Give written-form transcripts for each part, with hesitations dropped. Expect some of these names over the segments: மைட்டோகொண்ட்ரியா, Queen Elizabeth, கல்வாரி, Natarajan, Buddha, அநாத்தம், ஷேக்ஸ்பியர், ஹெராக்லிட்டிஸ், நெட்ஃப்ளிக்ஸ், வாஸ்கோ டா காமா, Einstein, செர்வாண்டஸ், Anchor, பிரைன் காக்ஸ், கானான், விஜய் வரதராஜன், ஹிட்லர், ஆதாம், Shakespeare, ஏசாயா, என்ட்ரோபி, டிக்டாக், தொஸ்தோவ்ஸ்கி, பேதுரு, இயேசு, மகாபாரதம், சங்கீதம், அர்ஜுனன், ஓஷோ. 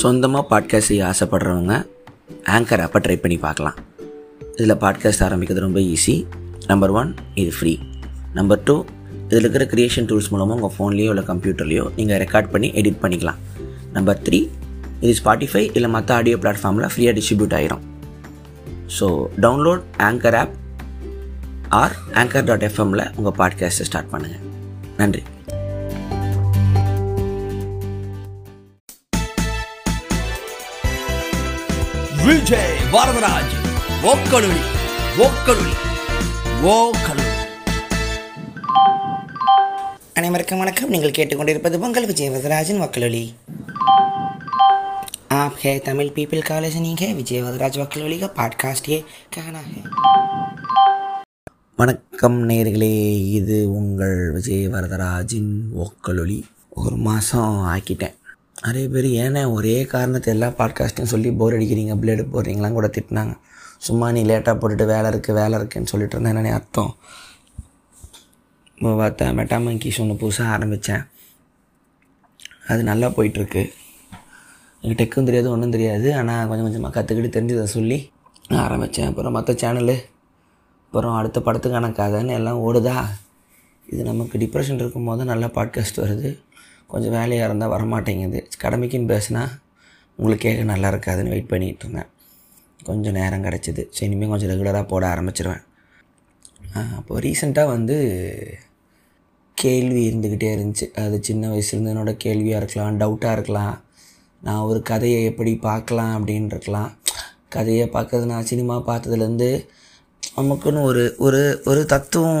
சொந்தமாக பாட்காஸ்ட் செய்ய ஆசைப்படுறவங்க ஆங்கர் ஆப்பை ட்ரை பண்ணி பார்க்கலாம். இதில் பாட்காஸ்ட் ஆரம்பிக்கிறது ரொம்ப ஈஸி. நம்பர் 1, இது ஃப்ரீ. நம்பர் 2, இதில் இருக்கிற க்ரியேஷன் டூல்ஸ் மூலமாக உங்கள் ஃபோன்லேயோ இல்லை கம்ப்யூட்டர்லேயோ நீங்கள் ரெக்கார்ட் பண்ணி எடிட் பண்ணிக்கலாம். நம்பர் 3, இது ஸ்பாட்டிஃபை இல்லை மற்ற ஆடியோ பிளாட்ஃபார்மில் ஃப்ரீயாக டிஸ்ட்ரிபியூட் ஆகிரும். So download anchor app or anchor.fmல உங்கள் பாட்காஸ்ட்டை ஸ்டார்ட் பண்ணுங்கள். நன்றி. விஜய் வரதராஜன் அனைவருக்கும் வணக்கம். நீங்கள் கேட்டுக்கொண்டிருப்பது பொங்கல் விஜய் வரதராஜன் வக்கலொலி. आप है तमिल पीपल कॉलेज नहीं है विजय वरदराज वकीलोली का पॉडकास्ट ये कहना है. வணக்கம் நேயர்களே, இது உங்கள் விஜய் வரதராஜின் ஒக்கலொலி. ஒரு மாதம் ஆக்கிட்டேன். நிறைய பேர் ஏன்னா ஒரே காரணத்தை எல்லா பாட்காஸ்ட்டும் சொல்லி போர் அடிக்கிறீங்க, பிளேடு போடுறீங்களாம் கூட திட்டினாங்க. சும்மா நீ லேட்டாக போட்டுட்டு வேலை இருக்குன்னு சொல்லிட்டு இருந்தேன். என்னென்ன அர்த்தம் பார்த்தா மெட்டாமங்கிஸ் ஒன்று புதுசாக ஆரம்பித்தேன். அது நல்லா போயிட்டுருக்கு. எனக்கு டெக்கும் தெரியாது, ஒன்றும் தெரியாது. ஆனால் கொஞ்சம் கொஞ்சமாக கற்றுக்கிட்டு தெரிஞ்சதை சொல்லி நான் ஆரம்பித்தேன். அப்புறம் மற்ற சேனலு, அப்புறம் அடுத்த படத்துக்கான கதைன்னு எல்லாம் ஓடுதா. இது நமக்கு டிப்ரெஷன் இருக்கும்போது நல்லா பாட்காஸ்ட் வருது. கொஞ்சம் வேலையாக இருந்தால் வரமாட்டேங்குது. கடமைக்குன்னு பேசுனா உங்களுக்கு கேட்க நல்லா இருக்காதுன்னு வெயிட் பண்ணிகிட்டு இருந்தேன். கொஞ்சம் நேரம் கிடச்சிது. ஸோ இனிமேல் கொஞ்சம் ரெகுலராக போட ஆரம்பிச்சிருவேன். அப்போது ரீசெண்டாக வந்து கேள்வி இருந்துக்கிட்டே இருந்துச்சு. அது சின்ன வயசுலேருந்து என்னோட கேள்வியாக இருக்கலாம், டவுட்டாக இருக்கலாம். நான் ஒரு கதையை எப்படி பார்க்கலாம் அப்படின்னு இருக்கலாம். கதையை பார்க்குறது நான் சினிமா பார்த்ததுலேருந்து நமக்குன்னு ஒரு ஒரு ஒரு தத்துவம்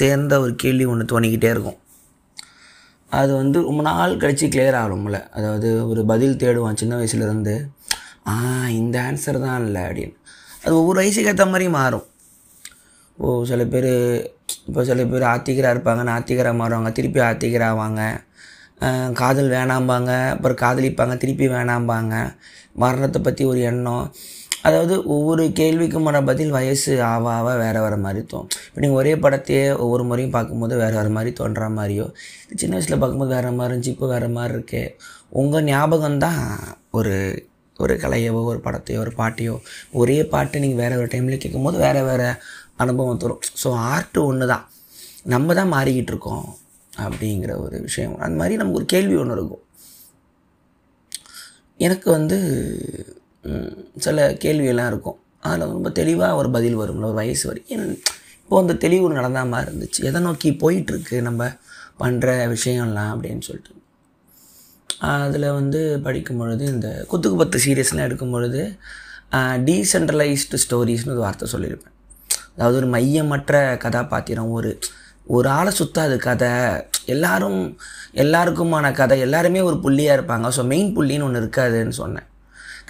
சேர்ந்த ஒரு கேள்வி ஒன்று தோணிக்கிட்டே இருக்கும். அது வந்து ரொம்ப நாள் கழித்து கிளியர் ஆகும்ல. அதாவது ஒரு பதில் தேடுவான் சின்ன வயசுலேருந்து. இந்த ஆன்சர் தான் இல்லை அப்படின்னு. அது ஒவ்வொரு வயசுக்கு ஏற்ற மாதிரி மாறும். இப்போ சில பேர் ஆத்திகராக இருப்பாங்க, நாத்திகராக மாறுவாங்க, திருப்பி ஆத்திகராவாங்க. காதல் வேணாம்பாங்க, அப்புறம் காதலிப்பாங்க, திருப்பி வேணாம்பாங்க. மரணத்தை பற்றி ஒரு எண்ணம். அதாவது ஒவ்வொரு கேள்விக்கும் மன பதில் வயசு ஆவ வேறு வேறு மாதிரி தோணும். இப்போ நீங்கள் ஒரே படத்தையே ஒவ்வொரு முறையும் பார்க்கும்போது வேறு வேறு மாதிரி தோன்ற மாதிரியோ, சின்ன வயசில் பார்க்கும்போது வேறு மாதிரி இருந்துச்சு, இப்போ வேறு மாதிரி இருக்குது. உங்கள் ஞாபகம்தான் ஒரு ஒரு கலையவோ ஒரு படத்தையோ ஒரு பாட்டையோ. ஒரே பாட்டை நீங்கள் வேறு ஒரு டைமில் கேட்கும்போது வேறு வேறு அனுபவம் தரும். ஸோ ஆர்ட் ஒன்று தான், நம்ம தான் மாறிக்கிட்டு இருக்கோம் அப்படிங்கிற ஒரு விஷயம். அந்த மாதிரி நமக்கு ஒரு கேள்வி ஒன்று இருக்கும். எனக்கு வந்து சில கேள்வியெல்லாம் இருக்கும். அதில் ரொம்ப தெளிவாக ஒரு பதில் வரும்ல ஒரு வயசு வரைக்கும். இப்போது அந்த தெளிவு நடந்த மாதிரி இருந்துச்சு. எதை நோக்கி போயிட்டுருக்கு நம்ம பண்ணுற விஷயம்லாம் அப்படின்னு சொல்லிட்டு. அதில் வந்து படிக்கும் பொழுது இந்த குத்துக்கு பத்து சீரியஸ்லாம் எடுக்கும் பொழுது டீசென்ட்ரலைஸ்டு ஸ்டோரிஸ்னு ஒரு வார்த்தை சொல்லியிருப்பேன். அதாவது ஒரு மையமற்ற கதாபாத்திரம், ஒரு ஆளை சுற்றாது கதை, எல்லாருக்குமான கதை, எல்லாருமே ஒரு புள்ளியாக இருப்பாங்க. ஸோ மெயின் புள்ளின்னு ஒன்று இருக்காதுன்னு சொன்னேன்.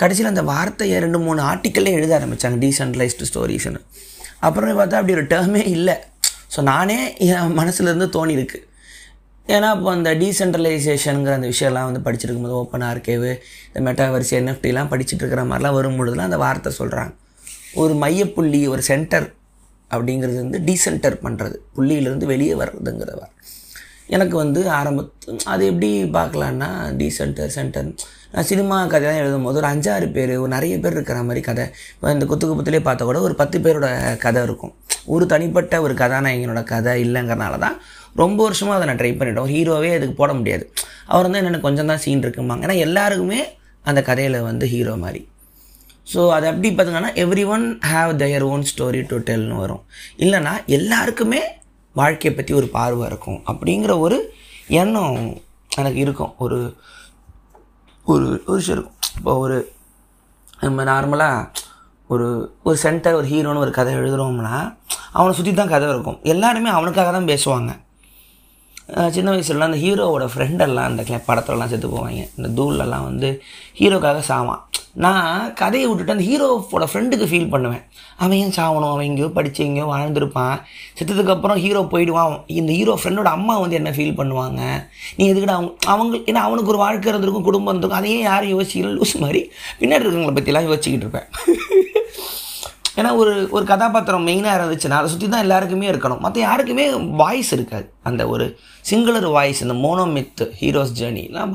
கடைசியில் அந்த வார்த்தையை 2-3 ஆர்டிக்கல்லே எழுத ஆரம்பித்தாங்க, டீசென்ட்ரலைஸ்டு ஸ்டோரிஸ்னு. அப்புறமே பார்த்தா அப்படி ஒரு டேர்மே இல்லை. ஸோ நானே என் மனசுலேருந்து தோணியிருக்கு. ஏன்னா இப்போ அந்த டீசென்ட்ரலைசேஷனுங்கிற அந்த விஷயம்லாம் வந்து படிச்சுருக்கும் போது ஓப்பன் ஆர்கேவு, இந்த மெட்டாவர்ஸ், என்எஃப்டிலாம் படிச்சுட்டு இருக்கிற மாதிரிலாம் வரும்பொழுதுலாம் அந்த வார்த்தை சொல்கிறாங்க. ஒரு மையப்புள்ளி, ஒரு சென்டர் அப்படிங்கிறது வந்து டீசென்டர் பண்ணுறது, புள்ளியிலேருந்து வெளியே வர்றதுங்கிறவர். எனக்கு வந்து அது எப்படி பார்க்கலான்னா சென்டர் நான் சினிமா கதையெல்லாம் எழுதும்போது ஒரு 5-6 பேர், ஒரு நிறைய பேர் இருக்கிற மாதிரி கதை. இந்த குத்துக்குப்பத்திலே பார்த்தா கூட ஒரு 10 பேரோட கதை இருக்கும். ஒரு தனிப்பட்ட ஒரு கதாநாயகனோட கதை இல்லைங்கிறனால தான் ரொம்ப வருஷமாக அதை நான் ட்ரை பண்ணிவிட்டேன். ஒரு ஹீரோவே அதுக்கு போட முடியாது. அவர் வந்து என்னென்ன கொஞ்சம் தான் சீன் இருக்குமாங்க. ஏன்னா எல்லாருக்குமே அந்த கதையில் வந்து ஹீரோ மாதிரி. ஸோ அது அப்படி பார்த்திங்கன்னா every one have their own story to டெல்னு வரும். இல்லைனா எல்லாருக்குமே வாழ்க்கையை பற்றி ஒரு பார்வை இருக்கும் அப்படிங்கிற ஒரு எண்ணம் எனக்கு இருக்கும். ஒரு ஒரு ஒரு விஷயம் இருக்கும். இப்போ ஒரு நம்ம நார்மலாக ஒரு ஒரு சென்டர், ஒரு ஹீரோன்னு ஒரு கதை எழுதுகிறோம்னா அவனை சுற்றி தான் கதை இருக்கும். எல்லாருமே அவனுக்காக தான் பேசுவாங்க. சின்ன வயசுலலாம் அந்த ஹீரோவோட ஃப்ரெண்டெல்லாம் அந்த படத்துலலாம் செத்து போவாங்க. இந்த தூள்லலாம் வந்து ஹீரோக்காக சாவான். நான் கதையை விட்டுட்டு அந்த ஹீரோவோட ஃப்ரெண்டுக்கு ஃபீல் பண்ணுவேன். அவன் ஏன் சாவணும், அவன் எங்கேயோ படித்து எங்கேயோ வாழ்ந்துருப்பான், செத்ததுக்கப்புறம் ஹீரோ போயிடுவான். இந்த ஹீரோ ஃப்ரெண்டோட அம்மா வந்து என்ன ஃபீல் பண்ணுவாங்க, நீ எதுக்கிட்ட அவங்க ஏன்னா அவனுக்கு ஒரு வாழ்க்கை இருந்திருக்கும், குடும்பம் இருந்திருக்கும். அதையே யாரும் யோசிக்கல, லூஸ் மாதிரி பின்னாடி இருக்கிறவங்களை பற்றிலாம் யோசிச்சுக்கிட்டு இருப்பேன். ஏன்னா ஒரு ஒரு கதாபாத்திரம் மெயினாக இருந்துச்சுன்னா அதை சுற்றி தான் எல்லாருக்குமே இருக்கணும். மற்ற யாருக்குமே வாய்ஸ் இருக்காது. அந்த ஒரு சிங்குலர் வாய்ஸ், இந்த மோனோமித் ஹீரோஸ் ஜேர்னிலாம்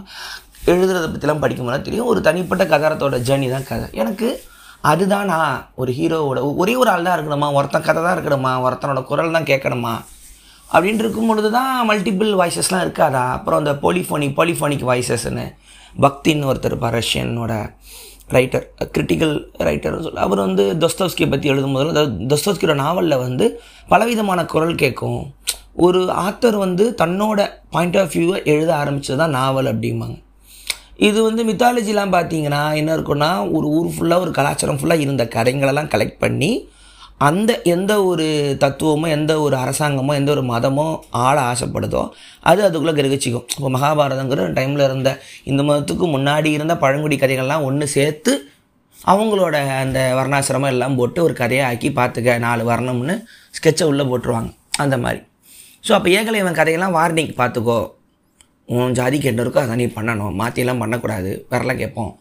எழுதுறதை பற்றிலாம் படிக்கும்போது தெரியும், ஒரு தனிப்பட்ட கதாரத்தோட ஜேர்னி தான் கதை. எனக்கு அதுதான் நான் ஒரு ஹீரோவோட ஒரே ஒரு ஆள் தான் இருக்கணுமா, ஒருத்தன் கதை தான் இருக்கணுமா, ஒருத்தனோட குரல் தான் கேட்கணுமா அப்படின்ட்டு இருக்கும் பொழுது தான் மல்டிபிள் வாய்ஸஸ்லாம் இருக்காதா. அப்புறம் அந்த பாலிஃபோனிக் வாய்ஸஸ்ன்னு பக்தின்னு ஒருத்தர் இருப்பார், ரஷ்யனோட ரைட்டர், கிரிட்டிக்கல் ரைட்டர்னு சொல்லி. அவர் வந்து தொஸ்தோவ்ஸ்கியை பற்றி எழுதும்போது, அதாவது தொஸ்தோவ்ஸ்கியோட நாவலில் வந்து பலவிதமான குரல் கேட்கும். ஒரு ஆத்தர் வந்து தன்னோட பாயிண்ட் ஆஃப் வியூவை எழுத ஆரம்பித்தது தான் நாவல் அப்படிம்பாங்க. இது வந்து மித்தாலஜிலாம் பார்த்தீங்கன்னா என்ன இருக்குன்னா, ஒரு ஊர் ஃபுல்லாக ஒரு கலாச்சாரம் ஃபுல்லாக இருந்த கதைங்களெல்லாம் கலெக்ட் பண்ணி அந்த எந்த ஒரு தத்துவமோ எந்த ஒரு அரசாங்கமோ எந்த ஒரு மதமோ ஆள ஆசைப்படுதோ அது அதுக்குள்ளே கிரகிச்சிக்கும். இப்போ மகாபாரதங்கிற டைமில் இருந்த இந்த மதத்துக்கு முன்னாடி இருந்த பழங்குடி கதைகள்லாம் ஒன்று சேர்த்து அவங்களோட அந்த வர்ணாசிரமம் எல்லாம் போட்டு ஒரு கதையை ஆக்கி பார்த்துக்க 4 வர்ணம்னு ஸ்கெட்சை உள்ளே போட்டுருவாங்க அந்த மாதிரி. ஸோ அப்போ ஏகலை இவன் கதையெல்லாம் வார்னிங் பார்த்துக்கோ, உன் ஜாதிக்கு என்ன இருக்கோ அதை நீ பண்ணணும், மாற்றியெல்லாம் பண்ணக்கூடாது, வரலாம் கேட்போம்,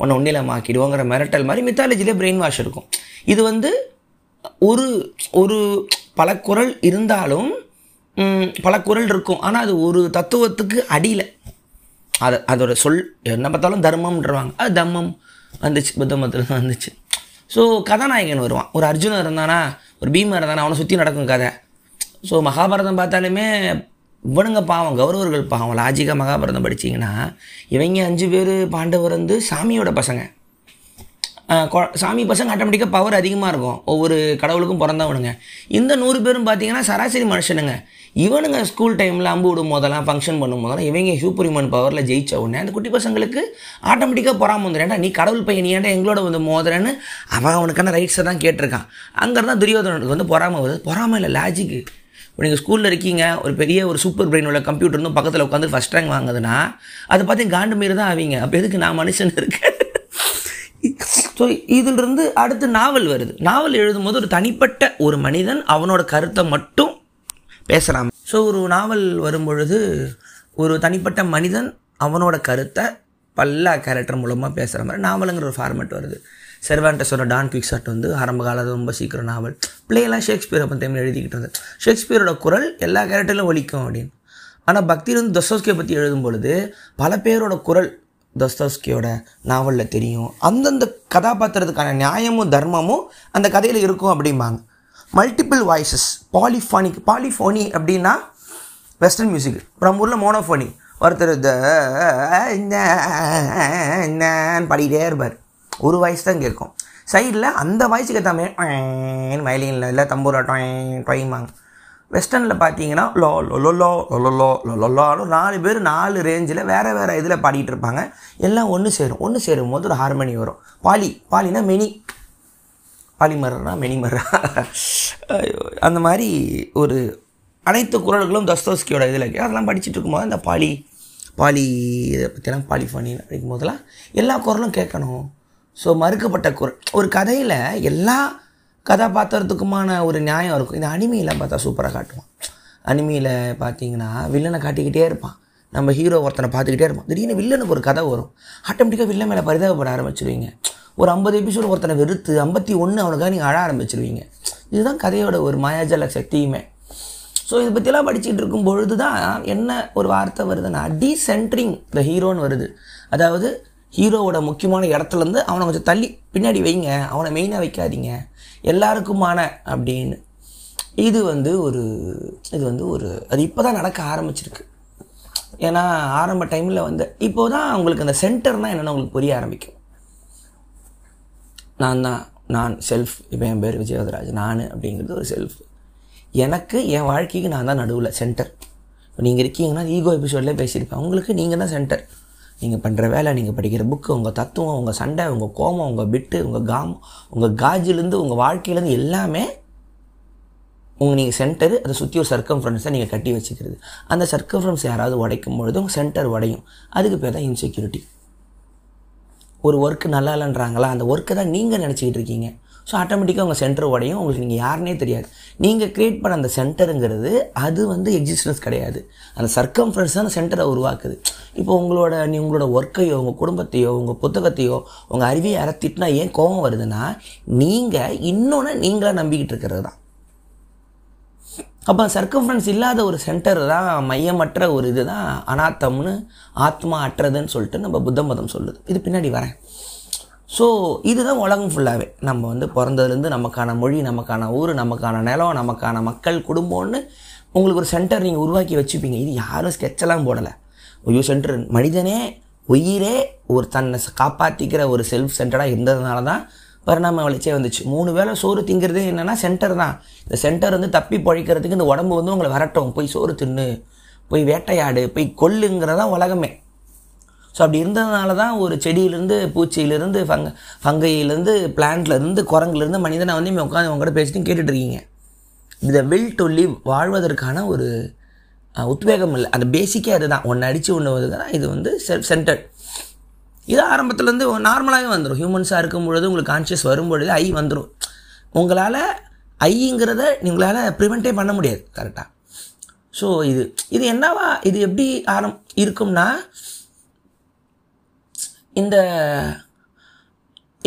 உன்னை ஒன்னில மாக்கிடுவோங்கிற மிரட்டல் மாதிரி மித்தாலஜிலே பிரெயின் வாஷ் இருக்கும். இது வந்து ஒரு ஒரு பல குரல் இருந்தாலும் பல குரல் இருக்கும், ஆனால் அது ஒரு தத்துவத்துக்கு அடியில் அதை அதோட சொல் என்ன பார்த்தாலும் தர்மம்ன்றவாங்க. அது தம்மம் வந்துச்சு புத்த மதத்தில் தான் வந்துச்சு. ஸோ கதாநாயகன் வருவான், ஒரு அர்ஜுனன் இருந்தானா ஒரு பீமன் இருந்தானா அவனை சுற்றி நடக்கும் கதை. ஸோ மகாபாரதம் பார்த்தாலுமே இவனுங்க பாவம், கௌரவர்கள் பாவம். லாஜிக்காக மகாபாரதம் படித்தீங்கன்னா இவங்க 5 பேர் பாண்டவர் வந்து சாமியோட பசங்க, சாமி பசங்க, ஆட்டோமேட்டிக்காக பவர் அதிகமாக இருக்கும், ஒவ்வொரு கடவுளுக்கும் பிறந்தவனுங்க. இந்த 100 பேரும் பார்த்தீங்கன்னா சராசரி மனுஷனுங்க. இவனுங்க ஸ்கூல் டைமில் அம்பு விடும் போதெல்லாம் ஃபங்க்ஷன் பண்ணும் போதெல்லாம் இவங்க சூப்பரிமன் பவரில் ஜெயித்த உடனே அந்த குட்டி பசங்களுக்கு ஆட்டோமேட்டிக்காக பொறாமல் வந்துடுறேன்டா, நீ கடவுள் பையன் ஏன்டா எங்களோட வந்து மோதுறேன்னு அவன் அவனுக்கான ரைட்ஸை தான் கேட்டிருக்கான். அங்கேருந்தா துரியோதனனுக்கு வந்து பொறாமல் வருது. பொறாமல் இல்லை, லாஜிக்கு. இப்போ நீங்கள் ஸ்கூலில் இருக்கீங்க, ஒரு பெரிய ஒரு சூப்பர் பிரெயின் உள்ள கம்ப்யூட்டர்னு பக்கத்தில் உட்காந்து ஃபஸ்ட் ரேங்க் வாங்குதுன்னா அதை பார்த்து காண்டு மீறி தான் ஆவீங்க. அப்போ எதுக்கு நான் மனுஷன் இருக்கேன்? ஸோ இதிலிருந்து அடுத்து நாவல் வருது. நாவல் எழுதும்போது ஒரு தனிப்பட்ட ஒரு மனிதன் அவனோட கருத்தை மட்டும் பேசுகிறான். ஸோ ஒரு நாவல் வரும்பொழுது ஒரு தனிப்பட்ட மனிதன் அவனோட கருத்தை பல்ல கேரக்டர் மூலமாக பேசுகிற மாதிரி நாவலுங்கிற ஒரு ஃபார்மேட் வருது. செர்வாண்டஸோட டான் குயிக்ஸாட் வந்து ஆரம்ப காலத்தில் ரொம்ப சீக்கிரம் நாவல். பிள்ளையெல்லாம் ஷேக்ஸ்பியர் அப்போ டைமில் எழுதிக்கிட்டு இருந்தது, ஷேக்ஸ்பியரோட குரல் எல்லா கேரக்டர்லையும் ஒலிக்கும் அப்படின்னு. ஆனால் பக்தியிலிருந்து தொஸ்தோவ்ஸ்கியை பற்றி எழுதும் பொழுது பல பேரோட குரல் தொஸ்தோவ்ஸ்கியோட நாவலில் தெரியும். அந்தந்த கதாபாத்திரத்துக்கான நியாயமும் தர்மமும் அந்த கதையில் இருக்கும் அப்படிம்பாங்க. மல்டிபிள் வாய்ஸஸ், பாலிஃபோனி அப்படின்னா வெஸ்டர்ன் மியூசிக், நம்ம ஊரில் மோனோஃபோனி, ஒருத்தர் பாடிக்கிட்டே இருப்பார், ஒரு வாய்ஸ் தான் கேட்கும். சைடில் அந்த வாய்ஸுக்கு ஏற்ற மாதிரி வயலினில் இல்லை தம்பூரா டொய்மாங்க. வெஸ்டர்னில் பார்த்தீங்கன்னா low low low low low low low 4 பேர் 4 ரேஞ்சில் வேறு வேறு இதில் பாடிக்கிட்டு இருப்பாங்க. எல்லாம் ஒன்று சேரும் போது ஒரு ஹார்மனி வரும். பாலினா மெனிமர்னா அந்த மாதிரி ஒரு அனைத்து குரல்களும் தொஸ்தோவ்ஸ்கியோட இதில் இருக்குது. அதெல்லாம் படிச்சுட்டு இருக்கும்போது அந்த பாலி இதை பற்றிலாம் பாலிஃபோனின்னு படிக்கும் போதெல்லாம் எல்லா குரலும் கேட்கணும். ஸோ மறுக்கப்பட்ட குரல் ஒரு கதையில் எல்லா கதாபாத்திரத்துக்குமான ஒரு நியாயம் இருக்கும். இந்த அனிமையெல்லாம் பார்த்தா சூப்பராக காட்டுவான். அனிமையில் பார்த்தீங்கன்னா வில்லனை காட்டிக்கிட்டே இருப்பான், நம்ம ஹீரோ ஒருத்தனை பார்த்துக்கிட்டே இருப்பான். திடீர்னு வில்லனுக்கு ஒரு கதை வரும், ஆட்டோமேட்டிக்காக வில்லன் மேலே பரிதாபப்பட ஆரம்பிச்சிருவீங்க. ஒரு 50 எபிசோடு ஒருத்தனை வெறுத்து 51 அவனுக்காக நீங்கள் அழ ஆரம்பிச்சிருவீங்க. இதுதான் கதையோட ஒரு மாயாஜால சக்தியுமே. ஸோ இதை பற்றிலாம் படிச்சுட்டு இருக்கும் பொழுது தான் என்ன ஒரு வார்த்தை வருதுன்னா டீசென்ட்ரிங் த ஹீரோன்னு வருது. அதாவது ஹீரோவோட முக்கியமான இடத்துலேருந்து அவனை கொஞ்சம் தள்ளி பின்னாடி வைங்க, அவனை மெயினாக வைக்காதீங்க, எல்லாருக்குமான அப்படின்னு. இது வந்து ஒரு அது இப்போ தான் நடக்க ஆரம்பிச்சிருக்கு. ஏன்னா ஆரம்ப டைமில் வந்து இப்போ தான் உங்களுக்கு அந்த சென்டர்னால் என்னென்னு உங்களுக்கு புரிய ஆரம்பிக்கும். நான் செல்ஃப், இப்போ என் பேர் விஜய் வரதராஜன், நான் அப்படிங்கிறது ஒரு செல்ஃப். எனக்கு என் வாழ்க்கைக்கு நான் தான் நடுவில் சென்டர். இப்போ நீங்கள் இருக்கீங்கன்னா ஈகோ எபிசோட்லேயே பேசியிருப்பேன், உங்களுக்கு நீங்கள் தான் சென்டர். நீங்கள் பண்ணுற வேலை, நீங்கள் படிக்கிற புக்கு, உங்கள் தத்துவம், உங்கள் சண்டை, உங்கள் கோமம், உங்கள் பிட்டு, உங்கள் காமம், உங்கள் காஜிலேருந்து உங்கள் வாழ்க்கையிலேருந்து எல்லாமே உங்கள் நீங்கள் சென்டரு. அதை சுற்றி ஒரு சர்க்கம்ஃபரன்ஸை நீங்கள் கட்டி வச்சுக்கிறது. அந்த சர்க்கம்ஃபரன்ஸ் யாராவது உடைக்கும் பொழுது உங்கள் சென்டர் உடையும். அதுக்கு பேர் தான் இன்செக்யூரிட்டி. ஒரு ஒர்க்கு நல்லா இல்லைன்றாங்களா, அந்த ஒர்க்கை தான் நீங்கள் நினச்சிக்கிட்டு இருக்கீங்க. ஸோ ஆட்டோமேட்டிக்காக உங்கள் சென்டர் உடையும். உங்களுக்கு நீங்கள் யாருனே தெரியாது. நீங்கள் க்ரியேட் பண்ண அந்த சென்டருங்கிறது அது வந்து எக்ஸிஸ்டன்ஸ் கிடையாது. அந்த சர்க்கம்ஃபரன்ஸ் தான் அந்த சென்டரை உருவாக்குது. இப்போ உங்களோட ஒர்க்கையோ உங்கள் குடும்பத்தையோ உங்கள் புத்தகத்தையோ உங்கள் அறிவியை அறத்திட்டுனா ஏன் கோபம் வருதுன்னா நீங்கள் இன்னொன்று நீங்களாக நம்பிக்கிட்டு இருக்கிறது தான். அப்போ சர்க்கம்ஃபரன்ஸ் இல்லாத ஒரு சென்டர் தான் மையமற்ற ஒரு இது தான் அநாத்தம்னு, ஆத்மா அற்றதுன்னு சொல்லிட்டு நம்ம புத்த மதம் சொல்லுது. இது பின்னாடி வரேன். ஸோ இதுதான் உலகம் ஃபுல்லாகவே நம்ம வந்து பிறந்ததுலேருந்து நமக்கான மொழி, நமக்கான ஊர், நமக்கான நிலம், நமக்கான மக்கள், குடும்பம்னு உங்களுக்கு ஒரு சென்டர் நீங்கள் உருவாக்கி வச்சுப்பீங்க. இது யாரும் ஸ்கெட்செல்லாம் போடலை. ஐயோ சென்டர் மனிதனே உயிரே ஒரு தன்னை காப்பாற்றிக்கிற ஒரு செல்ஃப் சென்டராக இருந்ததுனால தான் பரிணாம வளர்ச்சியே வந்துச்சு. 3 வேளை சோறு திங்கிறது என்னென்னா சென்டர் தான். இந்த சென்டர் வந்து தப்பி பழிக்கிறதுக்கு இந்த உடம்பு வந்து உங்களை வரட்டும், போய் சோறு தின்னு, போய் வேட்டையாடு, போய் கொல்லுங்கிறதான் உலகமே. ஸோ அப்படி இருந்ததுனால தான் ஒரு செடியிலேருந்து, பூச்சியிலேருந்து, ஃபங்கையிலேருந்து, பிளான்ட்லேருந்து, குரங்குலேருந்து மனிதனை வந்து இவங்க உட்காந்து உங்கள்கிட்ட பேசிட்டு கேட்டுட்ருக்கீங்க. இந்த வில் டு லிவ், வாழ்வதற்கான ஒரு உத்வேகம் இல்லை, அந்த பேசிக்கே அதுதான். ஒன்று அடித்து ஒன்று வந்ததுன்னா இது வந்து செல்ஃப் சென்டர்ட். இது ஆரம்பத்துலேருந்து நார்மலாகவே வந்துடும். ஹியூமன்ஸாக இருக்கும் பொழுது உங்களுக்கு கான்ஷியஸ் வரும்பொழுது ஐ வந்துடும். உங்களால் ஐங்கிறத உங்களால் ப்ரிவெண்ட்டே பண்ண முடியாது கரெக்டாக. ஸோ இது இது என்னவா, இது எப்படி இருக்கும்னா, இந்த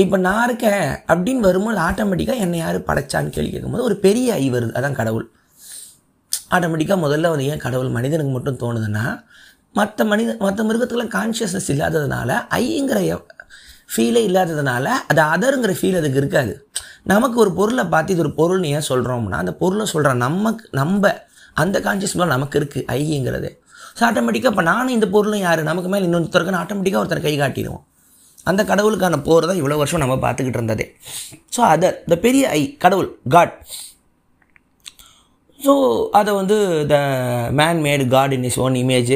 இப்போ நான் இருக்கேன் அப்படின்னு வரும்போது ஆட்டோமேட்டிக்காக என்னை யார் படைச்சான்னு கேள்வி கேட்கும்போது ஒரு பெரிய ஐ வருது, அதுதான் கடவுள். ஆட்டோமேட்டிக்காக முதல்ல வந்து ஏன் கடவுள் மனிதனுக்கு மட்டும் தோணுதுன்னா, மற்ற மிருகத்துக்குலாம் கான்ஷியஸ்னஸ் இல்லாததுனால, ஐங்கிற ஃபீலே இல்லாததுனால, அது அதருங்கிற ஃபீல் அதுக்கு இருக்காது. நமக்கு ஒரு பொருளை பார்த்து இது ஒரு பொருள்னு ஏன் சொல்கிறோம்னா, அந்த பொருளை சொல்கிற நமக்கு நம்ம அந்த கான்ஷியஸ் மேலே நமக்கு இருக்குது ஐங்கிறது. ஸோ ஆட்டோமேட்டிக்காக இப்போ நானும் இந்த பொருளும் யார், நமக்கு மேலே இன்னொருத்தருக்குன்னு ஆட்டோமேட்டிக்காக ஒருத்தர் கை காட்டிடுவோம். அந்த கடவுளுக்கான போர் தான் இவ்வளோ வருஷம் நம்ம பார்த்துக்கிட்டு இருந்ததே. ஸோ அதர், இந்த பெரிய ஐ, கடவுள், காட். ஸோ அதை வந்து the man made god in his own image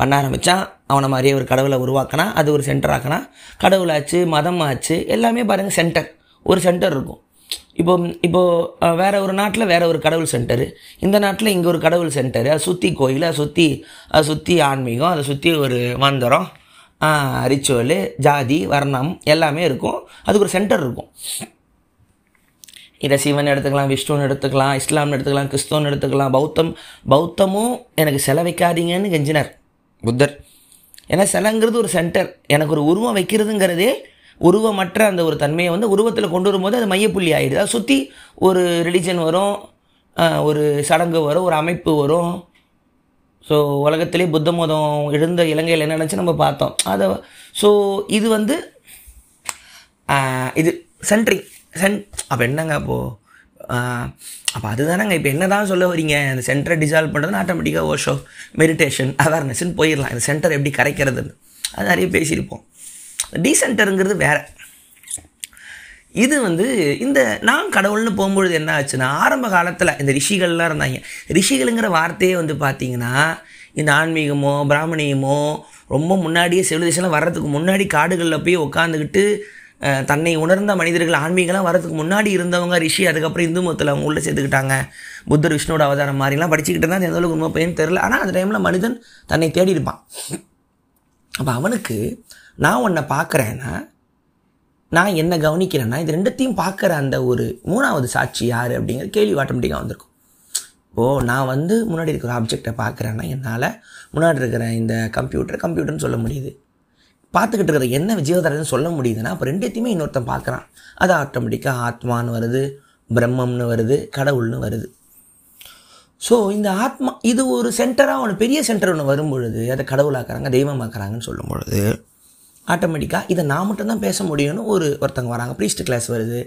பண்ண ஆரம்பித்தான். அவனை மாதிரியே ஒரு கடவுளை உருவாக்கினா, அது ஒரு சென்டர் ஆக்கினா, கடவுளாச்சு, மதம் ஆச்சு, எல்லாமே பாருங்கள் சென்டர், ஒரு சென்டர் இருக்கும். இப்போது வேறு ஒரு நாட்டில் வேறு ஒரு கடவுள் சென்டரு, இந்த நாட்டில் இங்கே ஒரு கடவுள் சென்டரு, அதை சுற்றி கோயில், அதை சுற்றி ஆன்மீகம், அதை சுற்றி ஒரு மந்திரம், ரிச்சுவலு, ஜாதி, வர்ணம் எல்லாமே இருக்கும். அதுக்கு ஒரு சென்டர் இருக்கும். இதை சிவன் எடுத்துக்கலாம், விஷ்ணுன்னு எடுத்துக்கலாம், இஸ்லாம்னு எடுத்துக்கலாம், கிறிஸ்துவன்னு எடுத்துக்கலாம், பௌத்தமும் எனக்கு சிலை வைக்காதீங்கன்னு கெஞ்சினார் புத்தர். ஏன்னா சிலைங்கிறது ஒரு சென்டர், எனக்கு ஒரு உருவம் வைக்கிறதுங்கிறதே உருவமற்ற அந்த ஒரு தன்மையை வந்து உருவத்தில் கொண்டு வரும்போது அது மையப்புள்ளி ஆகிடுது. அதை சுற்றி ஒரு ரிலிஜன் வரும், ஒரு சடங்கு வரும், ஒரு அமைப்பு வரும். ஸோ உலகத்திலே புத்த மதம் எழுந்த இலங்கையில் என்ன நினச்சி நம்ம பார்த்தோம் அதை. ஸோ இது வந்து இது சென்ட்ரிங் சென்ட். அப்போ என்னங்க அப்போது, அப்போ அதுதானங்க இப்போ என்ன தான் சொல்ல வரீங்க, அந்த சென்டரை டிசால்வ் பண்ணுறதுன்னு ஆட்டோமேட்டிக்காக ஓஷோ, மெடிடேஷன், அவேர்னஸ்ன்னு போயிடலாம். இந்த சென்டர் எப்படி கரைக்கிறதுன்னு அது நிறைய பேசியிருப்போம். டீசென்டருங்கிறது வேறு. இது வந்து இந்த நான் கடவுள்னு போகும்பொழுது என்ன ஆச்சுன்னா, ஆரம்ப காலத்தில் இந்த ரிஷிகள்லாம் இருந்தாங்க. ரிஷிகள்ங்கிற வார்த்தையே வந்து பார்த்திங்கன்னா இந்த ஆன்மீகமோ பிராமணியமோ ரொம்ப முன்னாடியே சிவிலைசேஷன்லாம் வர்றதுக்கு முன்னாடி காடுகளில் போய் உட்காந்துக்கிட்டு தன்னை உணர்ந்த மனிதர்கள், ஆன்மீகலாம் வரதுக்கு முன்னாடி இருந்தவங்க ரிஷி. அதுக்கப்புறம் இந்து மதத்தில் அவங்க உள்ளே சேர்த்துக்கிட்டாங்க. புத்தர் விஷ்ணுவோட அவதாரம் மாதிரிலாம் படிச்சுக்கிட்டு தான் எந்த அளவுக்கு உண்மை பையன்னு தெரில. ஆனால் அந்த டைமில் மனிதன் தன்னை தேடி இருப்பான். அப்போ அவனுக்கு நான் உன்னை பார்க்குறேன்னா, நான் என்ன கவனிக்கிறேன்னா, இது ரெண்டுத்தையும் பார்க்குற அந்த ஒரு மூணாவது சாட்சி யார் அப்படிங்கிற கேள்வி ஆட்டோமேட்டிக்காக வந்திருக்கும். ஓ, நான் வந்து முன்னாடி இருக்கிற ஆப்ஜெக்டை பார்க்குறேன்னா என்னால் முன்னாடி இருக்கிற இந்த கம்ப்யூட்டர்னு சொல்ல முடியுது, பார்த்துக்கிட்டு இருக்கிற என்ன விஜயவதராஜன் சொல்ல முடியுதுன்னா, அப்போ ரெண்டுத்தையுமே இன்னொருத்தன் பார்க்குறான். அது ஆட்டோமேட்டிக்காக ஆத்மான்னு வருது, பிரம்மம்னு வருது, கடவுள்னு வருது. ஸோ இந்த ஆத்மா இது ஒரு சென்டராக, ஒன்று பெரிய சென்டர் ஒன்று வரும்பொழுது அதை கடவுளாக்குறாங்க, தெய்வமாக்குறாங்கன்னு சொல்லும் பொழுது ஆட்டோமேட்டிக்காக இதை நான் மட்டும்தான் பேச முடியும்னு ஒருத்தங்க வராங்க, ப்ரீஸ்ட் கிளாஸ் வருது.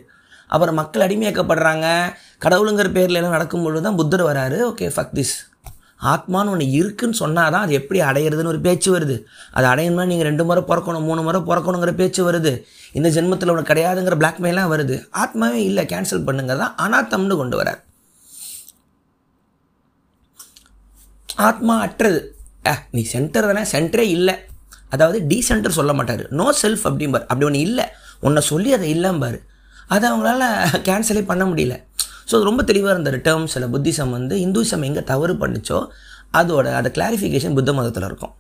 அப்புறம் மக்கள் அடிமையாக்கப்படுறாங்க. கடவுளுங்கிற பேரில் எல்லாம் நடக்கும்பொழுது தான் புத்தர் வராரு. ஓகே, ஃபக் திஸ், ஆத்மான்னு ஒன்று இருக்குன்னு சொன்னால் தான் அது எப்படி அடையிறதுன்னு ஒரு பேச்சு வருது. அது அடையணும்னா நீங்கள் 2 முறை பிறக்கணும், 3 முறை பிறக்கணுங்கிற பேச்சு வருது. இந்த ஜென்மத்தில் ஒன்று கிடையாதுங்கிற பிளாக்மெயிலாம் வருது. ஆத்மாவே இல்லை, கேன்சல் பண்ணுங்க தான் அநாத்தம்னு கொண்டு வரார். ஆத்மா அற்றது. நீ சென்டர் தானே, சென்டரே இல்லை. அதாவது டீசென்டர் சொல்ல மாட்டார், நோ செல்ஃப் அப்படிம்பார். அப்படி ஒன்று இல்லை, ஒன்றை சொல்லி அதை இல்லைம்பார். அதை அவங்களால கேன்சலே பண்ண முடியல. ஸோ ரொம்ப தெளிவாக இருந்தார் டேர்ம்ஸில். புத்திசம் வந்து இந்துசம் எங்கே தவறு பண்ணிச்சோ அதை கிளாரிஃபிகேஷன் புத்த மதத்தில் இருக்கும்.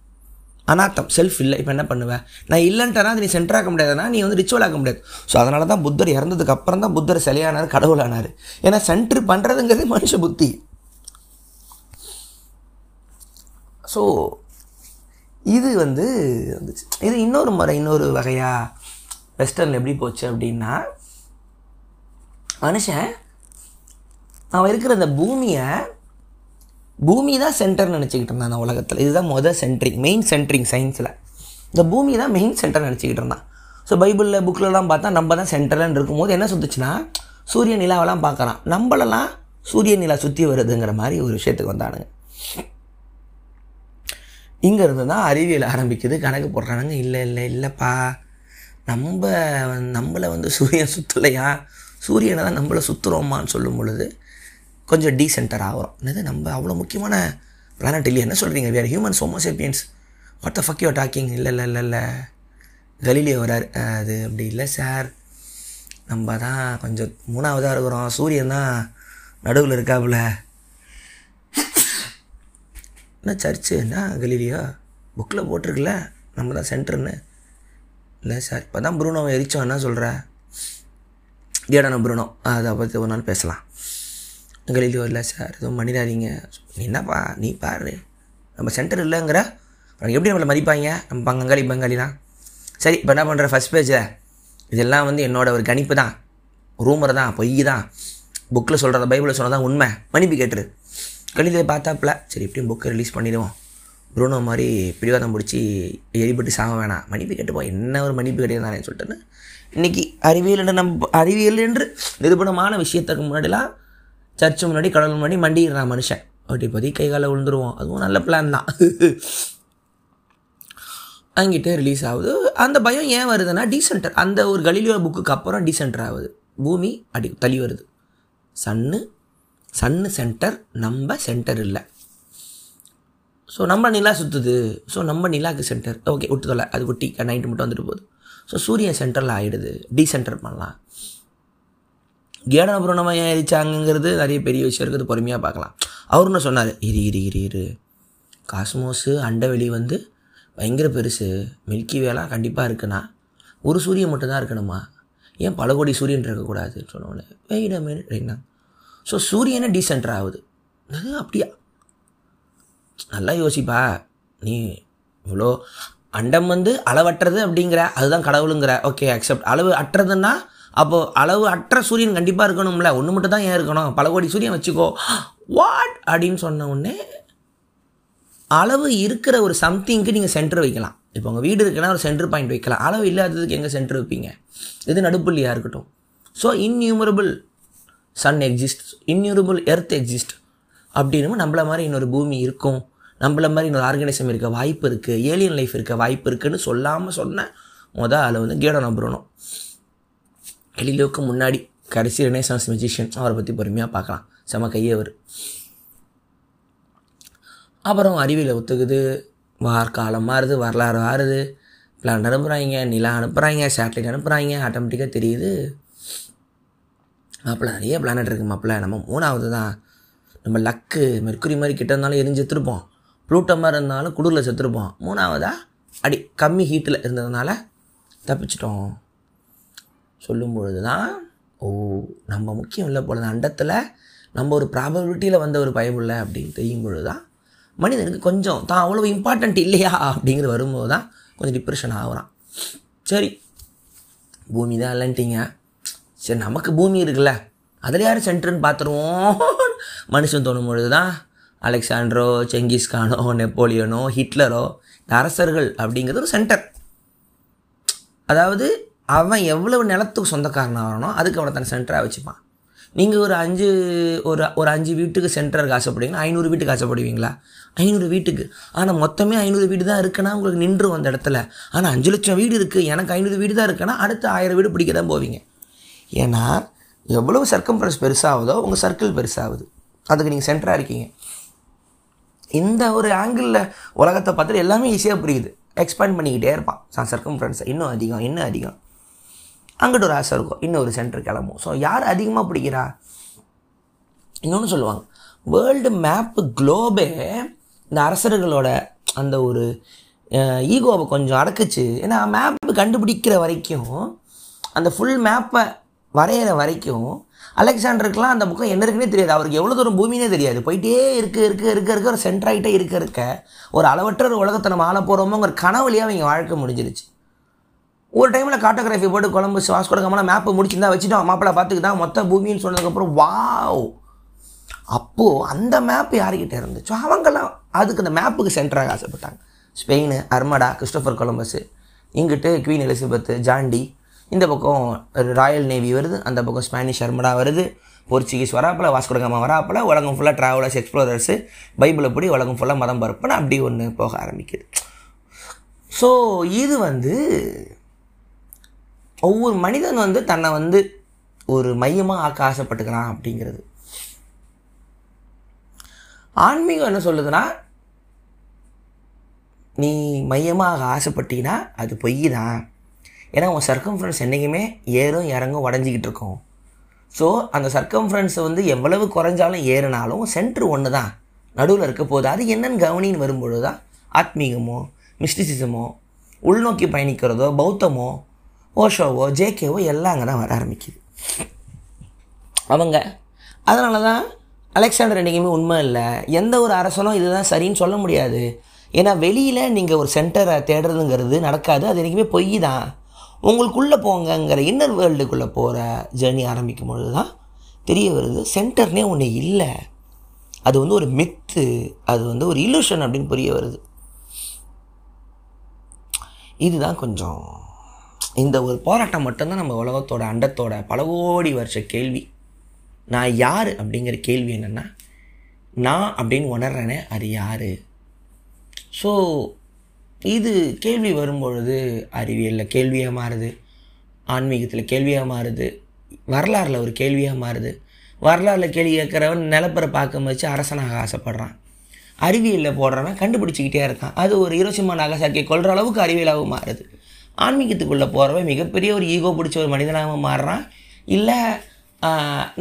அநாத்தம், செல்ஃப் இல்லை. இப்போ என்ன பண்ணுவேன், நான் இல்லைன்ட்டனா அது நீ சென்டராக முடியாதுன்னா நீ வந்து ரிச்சுவல் ஆக முடியாது. ஸோ அதனால தான் புத்தர் இறந்ததுக்கு அப்புறம் தான் புத்தர் சிலையானார், கடவுளானார். ஏன்னா சென்ட்ரு பண்ணுறதுங்கிறது மனுஷ புத்தி. ஸோ இது வந்து வந்துச்சு. இது இன்னொரு வகையாக வெஸ்டர்னில் எப்படி போச்சு அப்படின்னா, மனுஷன் அவன் இருக்கிற அந்த பூமியை பூமி தான் சென்டர்னு நினச்சிக்கிட்டு இருந்தான் நான் உலகத்தில். இதுதான் மொதல் சென்ட்ரிங், மெயின் சென்ட்ரிங் சயின்ஸில். இந்த பூமி தான் மெயின் சென்டர்னு நினச்சிக்கிட்டு இருந்தான். ஸோ பைபிளில் புக்கில்லாம் பார்த்தா நம்ம தான் சென்டர்லன்னு இருக்கும்போது என்ன சுற்றுச்சுன்னா சூரிய நிலாவெல்லாம் பார்க்குறான், நம்மளெல்லாம் சூரிய நிலா சுற்றி வருதுங்கிற மாதிரி ஒரு விஷயத்துக்கு வந்தானுங்க. இங்கேருந்து தான் அறிவியல் ஆரம்பிக்குது. கணக்கு போடுறானுங்க, இல்லை இல்லை இல்லைப்பா நம்மளை வந்து சூரியன் சுற்றலையா, சூரியனை தான் நம்மளை சுற்றுறோமான்னு சொல்லும் பொழுது கொஞ்சம் டீசென்டர் ஆகிறோம். என்னது நம்ம அவ்வளோ முக்கியமான பிளானட் இல்லையா, என்ன சொல்கிறீங்க, வேறு humans Homo sapiens what the fuck you are talking. இல்லை இல்லை இல்லை இல்லை கலீலியோ வரார், அது அப்படி இல்லை சார், நம்ம தான் கொஞ்சம் மூணாவதாக இருக்கிறோம், சூரியன் தான் நடுவில் இருக்காப்புல. என்ன சர்ச்சுன்னா கலீலியோ புக்கில் போட்டிருக்குல்ல நம்ம தான் சென்டர்னு. இல்லை சார் இப்போ தான் புரூனோவை எரிச்சோம், என்ன சொல்கிற கேடான புரூனோ, அதை பற்றி ஒரு நாள் பேசலாம். கலீலியோ இல்லை சார் எதுவும் பண்ணிடாதீங்க. என்னப்பா நீ பாரு நம்ம சென்டர் இல்லைங்கிற அப்புறம் எப்படி நம்மளை மதிப்பாங்க, நம்ம பங்காளி பங்காளிலாம். சரி இப்போ என்ன பண்ணுற, ஃபஸ்ட் பேஜில் இதெல்லாம் வந்து என்னோடய ஒரு கணிப்பு தான், ரூமரை தான், பொய் தான், புக்கில் சொல்கிறத பைபிளில் சொன்னதான் உண்மை, மன்னிப்பு கேட்டுரு. கலீலியோ பார்த்தாப்புல சரி எப்படியும் புக்கை ரிலீஸ் பண்ணிடுவோம், புரூனோ மாதிரி பிடிவாதம் பிடிச்சி எரிபட்டு சாக வேணாம், மன்னிப்பு கேட்டுப்போம், என்ன ஒரு மன்னிப்பு கேட்டுருந்தானேன்னு சொல்லிட்டுன்னு இன்றைக்கி அறிவியல் நம்ம அறிவியல் என்று நிரூபணமான விஷயத்துக்கு முன்னாடிலாம் சர்ச்சு முன்னாடி கடவுள் முன்னாடி மண்டிடுறான் மனுஷன், அப்படி பற்றி கை காலை விழுந்துருவோம். அதுவும் நல்ல பிளான் தான். அங்கிட்டு ரிலீஸ் ஆகுது. அந்த பயம் ஏன் வருதுன்னா டீசென்டர், அந்த ஒரு கலீலியோ புக்குக்கு அப்புறம் டீசென்டர் ஆகுது. பூமி அடி தள்ளி வருது, சன்னு சென்டர், நம்ம சென்டர் இல்லை. ஸோ நம்ம நிலா சுற்றுது, ஸோ நம்ம நிலாவுக்கு சென்டர் ஓகே விட்டுதலை, அது ஒட்டி நைட்டு மட்டும் வந்துட்டு போகுது. ஸோ சூரியன் சென்டரில் ஆகிடுது, டீசென்டர் பண்ணலாம். கேடனபுரணமாக ஏன் எரிச்சாங்கிறது நிறைய பெரிய விஷயம் இருக்குது, பொறுமையாக பார்க்கலாம். அவருன்னு சொன்னார் இரு இரு இரு இரு காஸ்மோஸு அண்டவெளி வந்து பயங்கர பெருசு, மில்கி வேலாம் கண்டிப்பாக இருக்குன்னா ஒரு சூரியன் மட்டும்தான் இருக்கணுமா, ஏன் பல கோடி சூரியன் இருக்கக்கூடாதுன்னு சொன்னோன்னே வெயிட் அ மினிட் ரைட்டா. ஸோ சூரியனே டீசென்டர் ஆகுது. அது அப்படியா, நல்லா யோசிப்பா நீ, இவ்வளோ அண்டம் வந்து அளவற்றது அப்படிங்கிற அதுதான் கடவுளுங்கிற ஓகே அக்செப்ட். அளவு அற்றதுன்னா அப்போது அளவு அற்ற சூரியன் கண்டிப்பாக இருக்கணும்ல, ஒன்று மட்டும் தான் ஏன் இருக்கணும், பல கோடி சூரியன் வச்சுக்கோ வாட் அப்படின்னு சொன்ன உடனே அளவு இருக்கிற ஒரு சம்திங்க்கு நீங்கள் சென்டர் வைக்கலாம். இப்போ உங்கள் வீடு இருக்குன்னா ஒரு சென்டர் பாயிண்ட் வைக்கலாம், அளவு இல்லாததுக்கு எங்கே சென்டர் வைப்பீங்க, இது நடுப்புள்ளியாக இருக்கட்டும். So innumerable sun exist, innumerable earth exist அப்படின்னு நம்மள மாதிரி இன்னொரு பூமி இருக்கும், நம்மள மாதிரி இன்னொரு ஆர்கனைசம் இருக்க வாய்ப்பு இருக்குது, ஏலியன் லைஃப் இருக்க வாய்ப்பு இருக்குன்னு சொல்லாமல் சொன்ன மொதல் அளவு வந்து கேடோ நம்புறனோ. கலீலியோவுக்கு முன்னாடி கடைசி ரெனேசான்ஸ் மியூசிஷியன், அவரை பற்றி பொறுமையாக பார்க்கலாம், செம கையவர். அப்புறம் அறிவியலை ஒத்துக்குது, வார்காலம் மாறுது, வரலாறு மாறுது, பிளான் அனுப்புகிறாங்க, நிலா அனுப்புகிறாங்க, சேட்டலைட் அனுப்புகிறாங்க, ஆட்டோமேட்டிக்காக தெரியுது மாப்பிள்ள நிறைய பிளானட் இருக்குது மாப்பிள்ள, நம்ம மூணாவது தான், நம்ம லக்கு மெர்க்குரி மாதிரி கிட்ட இருந்தாலும் எரிஞ்சு செத்துருப்போம், ப்ளூட்டோ மாதிரி இருந்தாலும் குளிரில் செத்துருப்போம், மூணாவதாக அடி கம்மி ஹீட்டில் இருந்ததுனால தப்பிச்சிட்டோம் சொல்லும் பொழுது தான் ஓ நம்ம முக்கியம் இல்லை பொழுது, அண்டத்தில் நம்ம ஒரு ப்ராபபிலிட்டியில் வந்த ஒரு பயமில்லை அப்படின்னு தெரியும் பொழுது தான் மனிதனுக்கு கொஞ்சம் தான் அவ்வளோ இம்பார்ட்டண்ட் இல்லையா அப்படிங்கிற வரும்போது தான் கொஞ்சம் டிப்ரெஷன் ஆகுறான். சரி பூமி தான் இல்லைன்ட்டிங்க, சரி நமக்கு பூமி இருக்குல்ல அதில் யார் சென்டர்ன்னு பார்த்துருவோம் மனுஷன் தோணும் பொழுது தான் அலெக்சாண்டரோ, செங்கிஸ்கானோ, நெப்போலியனோ, ஹிட்லரோ இந்த அரசர்கள் அப்படிங்கிறது ஒரு சென்டர். அதாவது அவன் எவ்வளவு நிலத்துக்கு சொந்தக்காரனாக வரனோ அதுக்கு அவனை தன் சென்டராக வச்சுப்பான். நீங்கள் ஒரு அஞ்சு வீட்டுக்கு சென்டருக்கு ஆசைப்படுவீங்களா, 500 வீட்டுக்கு ஆசைப்படுவீங்களா, 500 வீட்டுக்கு. ஆனால் மொத்தமே 500 வீடு தான் இருக்குன்னா உங்களுக்கு நின்று வந்த இடத்துல, ஆனால் 5 லட்சம் வீடு இருக்குது, எனக்கு 500 வீடு தான் இருக்குன்னா அடுத்து 1000 வீடு பிடிக்க தான் போவீங்க. ஏன்னா எவ்வளோ சர்க்கம்ஃபரன்ஸ் பெருசாகுதோ உங்கள் சர்க்கிள் பெருசாகுது, அதுக்கு நீங்கள் சென்டராக இருக்கீங்க. இந்த ஒரு ஆங்கிளில் உலகத்தை பார்த்துட்டு எல்லாமே ஈஸியாக புரியுது, எக்ஸ்பேண்ட் பண்ணிக்கிட்டே இருப்பான் நான் சர்க்கம்ஃபரன்ஸை, இன்னும் அதிகம் இன்னும் அதிகம், அங்கிட்ட ஒரு ஆசை இருக்கும், இன்னும் ஒரு சென்டர் கிளம்பும். ஸோ யார் அதிகமாக பிடிக்கிறா. இன்னொன்று சொல்லுவாங்க வேர்ல்டு மேப்பு குளோபே இந்த அரசர்களோட அந்த ஒரு ஈகோவை கொஞ்சம் அடக்குச்சு. ஏன்னா மேப்பு கண்டுபிடிக்கிற வரைக்கும் அந்த ஃபுல் மேப்பை வரைகிற வரைக்கும் அலெக்சாண்டருக்குலாம் அந்த பக்கம் என்ன இருக்குன்னே தெரியாது, அவருக்கு எவ்வளோ தூரம் பூமினே தெரியாது, போயிட்டே இருக்க ஒரு சென்ட்ராயிட்டே இருக்க ஒரு அளவற்ற ஒரு உலகத்தை நம்ம ஆள போகிறோமோங்கிற கனவுலையாக அவங்க வாழ்க்கை முடிஞ்சிருச்சு. ஒரு டைமில் கார்ட்டோகிராஃபி போட்டு கொலம்பஸ் வாஸ்கோ டா காமாலாம் மேப்பை முடிச்சுருந்தா வச்சுட்டோம் மாப்பிள்ளை பார்த்துக்கு தான் மொத்த பூமின்னு சொன்னதுக்கப்புறம் வாவ் அப்போது அந்த மேப் யார்கிட்ட இருந்துச்சோ அவங்கெல்லாம் அதுக்கு அந்த மேப்புக்கு சென்டராக ஆசைப்பட்டாங்க. ஸ்பெயின், அர்மடா, கிறிஸ்டோஃபர் கொலம்பஸு, இங்கிட்டு குவீன் எலிசபெத்து, ஜான் டி, இந்த பக்கம் ராயல் நேவி வருது, அந்த பக்கம் ஸ்பானிஷ் அர்மடா வருது, போர்ச்சுகீஸ் வராப்பில், வாஸ்கோ டா காமா வராப்பில், உலகம் ஃபுல்லாக ட்ராவலர்ஸ், எக்ஸ்ப்ளோரர்ஸு, பைபிளை படி உலகம் ஃபுல்லாக மதம் பரப்புன்னு அப்படி ஒன்று போக ஆரம்பிக்குது. ஸோ இது வந்து ஒவ்வொரு மனிதன் வந்து தன்னை வந்து ஒரு மையமாக ஆக்க ஆசைப்பட்டுக்கிறான் அப்படிங்கிறது. ஆன்மீகம் என்ன சொல்லுதுன்னா, நீ மையமாக ஆசைப்பட்டீங்கன்னா அது பொய் தான். ஏன்னா உன் சர்க்கம்ஃபரன்ஸ் என்றைக்குமே ஏறும் இறங்கும் உடஞ்சிக்கிட்டு இருக்கும். ஸோ அந்த சர்க்கம்ஃபரன்ஸை வந்து எவ்வளவு குறைஞ்சாலும் ஏறினாலும் சென்ட்ரு ஒன்று தான் நடுவில் இருக்க போது. அது என்னென்னு கவனின்னு வரும்பொழுது தான் ஆத்மீகமோ மிஸ்டிசிசமோ உள்நோக்கி பயணிக்கிறதோ பௌத்தமோ ஓஷோவோ ஜேகேவோ எல்லாம் அங்கே தான் வர ஆரம்பிக்குது அவங்க. அதனால தான் அலெக்சாண்டர் என்றைக்குமே உண்மை இல்லை, எந்த ஒரு அரசனும் இதுதான் சரின்னு சொல்ல முடியாது. ஏன்னா வெளியில் நீங்கள் ஒரு சென்டரை தேடுறதுங்கிறது நடக்காது, அது என்றைக்குமே பொய் தான். உங்களுக்குள்ளே போங்கங்கிற இன்னர் வேர்ல்டுக்குள்ளே போகிற ஜேர்னி ஆரம்பிக்கும் பொழுது தான் தெரிய வருது சென்டர்னே ஒன்று இல்லை, அது வந்து ஒரு மித்து, அது வந்து ஒரு இலூஷன் அப்படின்னு புரிய வருது. இதுதான் கொஞ்சம் இந்த ஒரு போராட்டம் மட்டும்தான் நம்ம உலகத்தோட அண்டத்தோட பல கோடி வருஷ கேள்வி. நான் யார் அப்படிங்கிற கேள்வி என்னென்னா, நான் அப்படின்னு உணர்றேனே அது யார்? ஸோ இது கேள்வி வரும்பொழுது அறிவியலில் கேள்வியாக மாறுது, ஆன்மீகத்தில் கேள்வியாக மாறுது, வரலாறில் ஒரு கேள்வியாக மாறுது. வரலாறில் கேள்வி கேட்குறவன் நிலப்பரை பார்க்க வச்சு அரசனாக ஆசைப்படுறான், அறிவியலில் போடுறவன் கண்டுபிடிச்சிக்கிட்டே இருக்கான், அது ஒரு ஹிரோஷிமா நாகசாக்கி கொள்கிற அளவுக்கு அறிவியலாகவும் மாறுது. ஆன்மீகத்துக்குள்ளே போகிறவன் மிகப்பெரிய ஒரு ஈகோ பிடிச்ச ஒரு மனிதனாக மாறுறான், இல்லை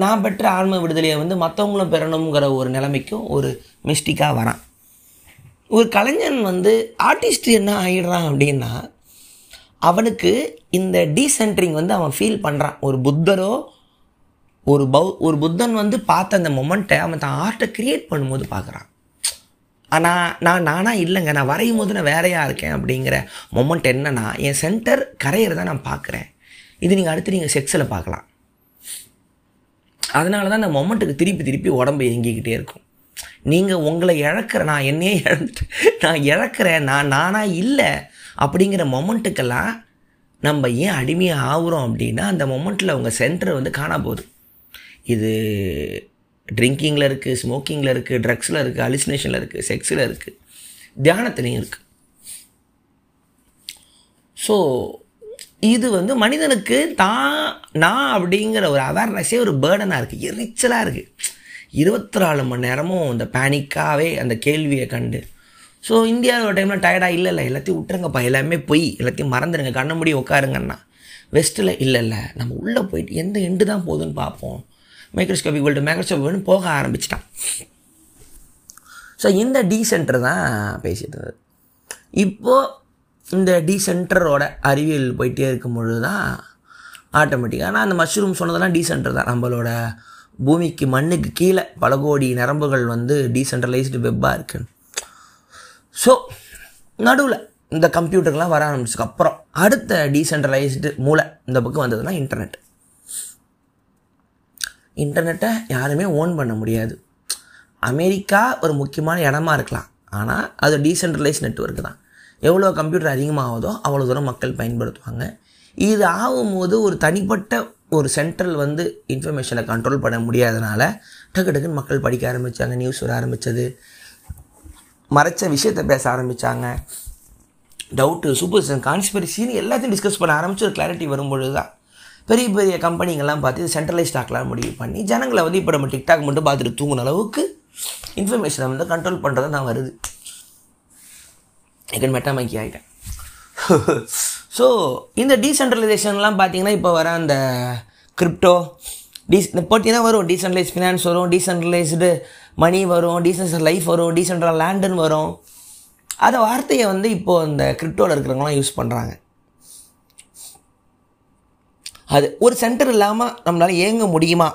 நான் பெற்ற ஆன்ம விடுதலையை வந்து மற்றவங்களும் பெறணுங்கிற ஒரு நிலைமைக்கும் ஒரு மிஸ்டிக்காக வரான். ஒரு கலைஞன் வந்து ஆர்டிஸ்ட் என்ன ஆகிடுறான் அப்படின்னா, அவனுக்கு இந்த டீசென்ட்ரிங் வந்து அவன் ஃபீல் பண்ணுறான். ஒரு புத்தரோ ஒரு புத்தன் வந்து பார்த்த அந்த மொமெண்ட்டை அவன் தான் ஆர்ட்டை க்ரியேட் பண்ணும்போது பார்க்குறான். ஆனால் நானாக இல்லைங்க, நான் வரையும் போது நான் வேறையாக இருக்கேன் அப்படிங்கிற மொமெண்ட் என்னன்னா, என் சென்டர் கரையிறத நான் பார்க்குறேன். இது நீங்கள் அடுத்து நீங்கள் செக்ஸில் பார்க்கலாம். அதனால தான் அந்த மொமெண்ட்டுக்கு திருப்பி திருப்பி உடம்பு இயங்கிக்கிட்டே இருக்கும். நீங்கள் உங்களை இழக்கிற, நான் என்னையே இழந்துட்டு நான் இழக்கிறேன், நானாக இல்லை அப்படிங்கிற மொமெண்ட்டுக்கெல்லாம் நம்ம ஏன் அடிமையாக ஆகுறோம் அப்படின்னா, அந்த மொமெண்ட்டில் அவங்க சென்டர் வந்து காணா போகுது. இது ட்ரிங்கிங்கில் இருக்குது, ஸ்மோக்கிங்கில் இருக்குது, ட்ரக்ஸில் இருக்குது, அலிசினேஷனில் இருக்குது, செக்ஸில் இருக்குது, தியானத்துலேயும் இருக்குது. ஸோ இது வந்து மனிதனுக்கு நான் அப்படிங்கிற ஒரு அவேர்னஸே ஒரு பேர்டனாக இருக்குது, எரிச்சலாக இருக்குது. 24 மணி நேரமும் அந்த பேனிக்காகவே அந்த கேள்வியை கண்டு. ஸோ இந்தியாவோட டைமில் டயர்டாக இல்லை எல்லாத்தையும் விட்டுருங்கப்பா, எல்லாமே போய் எல்லாத்தையும் மறந்துடுங்க, கண்ண மூடி உட்காருங்கன்னா. வெஸ்ட்டில் இல்லை நம்ம உள்ளே போயிட்டு எந்த எண்டு தான் போகுதுன்னு பார்ப்போம், மைக்ரோஸ்கோப் ஈக்குவல் டு மேக்ரோஸ்கோப் வேணும்னு போக ஆரம்பிச்சிட்டான். ஸோ இந்த டீசென்டர் தான் பேசிட்டு இருந்தது. இப்போது இந்த டீசென்டரோட அறிவியல் போயிட்டே இருக்கும் பொழுது தான் ஆட்டோமேட்டிக்காக, ஆனால் அந்த மஷ்ரூம் சொன்னதெல்லாம் டீசென்டர் தான். நம்மளோட பூமிக்கு மண்ணுக்கு கீழே பல கோடி நரம்புகள் வந்து டீசென்ட்ரலைஸ்டு வெப்பாக இருக்குது. ஸோ நடுவில் இந்த கம்ப்யூட்டர்லாம் வர ஆரம்பிச்சதுக்கு அப்புறம் அடுத்த டீசென்ட்ரலைஸ்டு மூளை இந்த பக்கம் வந்ததுன்னா இன்டர்நெட். இன்டர்நெட்டை யாருமே ஓன் பண்ண முடியாது. அமெரிக்கா ஒரு முக்கியமான இடமா இருக்கலாம், ஆனால் அது டீசென்ட்ரலைஸ்ட் நெட்வொர்க் தான். எவ்வளோ கம்ப்யூட்டர் அதிகமாகதோ அவ்வளோ தூரம் மக்கள் பயன்படுத்துவாங்க. இது ஆகும்போது ஒரு தனிப்பட்ட ஒரு சென்ட்ரல் வந்து இன்ஃபர்மேஷனை கண்ட்ரோல் பண்ண முடியாதனால டக்கு டக்குன்னு மக்கள் படிக்க ஆரம்பித்தாங்க, நியூஸ் வர ஆரம்பித்தது, மறைச்ச விஷயத்தை பேச ஆரம்பித்தாங்க, டவுட்டு சூப்பர்ஸ்டிஷன் கான்ஸ்பிரசின்னு எல்லாத்தையும் டிஸ்கஸ் பண்ண ஆரம்பித்து ஒரு கிளாரிட்டி வரும்பொழுது தான் பெரிய பெரிய கம்பெனிங்கள்லாம் பார்த்து இது சென்ட்ரலைஸ் ஸ்டாக்லாம் முடிவு பண்ணி ஜனங்களை வந்து இப்போ நம்ம டிக்டாக் மட்டும் பார்த்துட்டு தூங்கின அளவுக்கு இன்ஃபர்மேஷனை வந்து கண்ட்ரோல் பண்ணுறது தான் வருது. எனக்கு மெட்டாமைக்கி ஆகிட்டேன். ஸோ இந்த டீசென்ட்ரலைசேஷன்லாம் பார்த்தீங்கன்னா இப்போ வர அந்த கிரிப்டோ பார்த்தீங்கன்னா வரும், டீசென்ட்ரலைஸ் ஃபினான்ஸ் வரும், டீசென்ட்ரலைஸ்டு மணி வரும், டீசென்ட்ரல் லைஃப் வரும், டீசென்ட்ரல் லேண்டுன்னு வரும். அதை வார்த்தையை வந்து இப்போது இந்த கிரிப்டோவில் இருக்கிறவங்களாம் யூஸ் பண்ணுறாங்க. அது ஒரு சென்டர் இல்லாமல் நம்மளால் இயங்க முடியுமா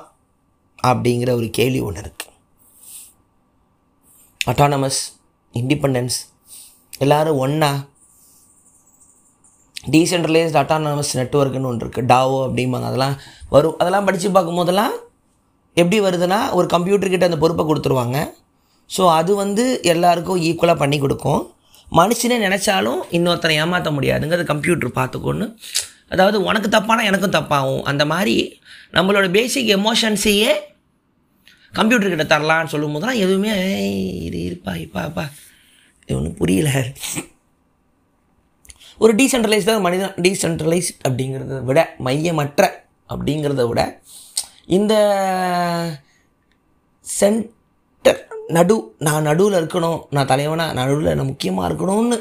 அப்படிங்கிற ஒரு கேள்வி ஒன்று இருக்குது. அட்டானமஸ், இண்டிபெண்டன்ஸ், எல்லோரும் ஒன்றா டீசென்ட்ரலைஸ்ட் அட்டானமஸ் நெட்வொர்க்குன்னு ஒன்று இருக்குது, டாவோ அப்படிம்பாங்க. அதெல்லாம் வரும், அதெல்லாம் படித்து பார்க்கும்போதெல்லாம் எப்படி வருதுன்னா, ஒரு கம்ப்யூட்டர்கிட்ட அந்த பொறுப்பை கொடுத்துருவாங்க. ஸோ அது வந்து எல்லாருக்கும் ஈக்குவலாக பண்ணி கொடுக்கும். மனுஷனே நினச்சாலும் இன்னொருத்தனை ஏமாற்ற முடியாதுங்கிறது கம்ப்யூட்டர் பார்த்துக்கோன்னு. அதாவது உனக்கு தப்பானா எனக்கும் தப்பாகும். அந்த மாதிரி நம்மளோட பேசிக் எமோஷன்ஸையே கம்ப்யூட்டர்கிட்ட தரலான்னு சொல்லும் போதுலாம் எதுவுமே இது இருப்பா இப்பாப்பா இது ஒன்றும் புரியல. ஒரு டீசென்ட்ரலைஸ்டாக மனிதன் டீசென்ட்ரலைஸ்ட் அப்படிங்கிறத விட, மையமற்ற அப்படிங்கிறத விட, இந்த சென்டர் நடு நான் நடுவில் இருக்கணும், நான் தலைவனாக நடுவில் நான் முக்கியமாக இருக்கணும்னு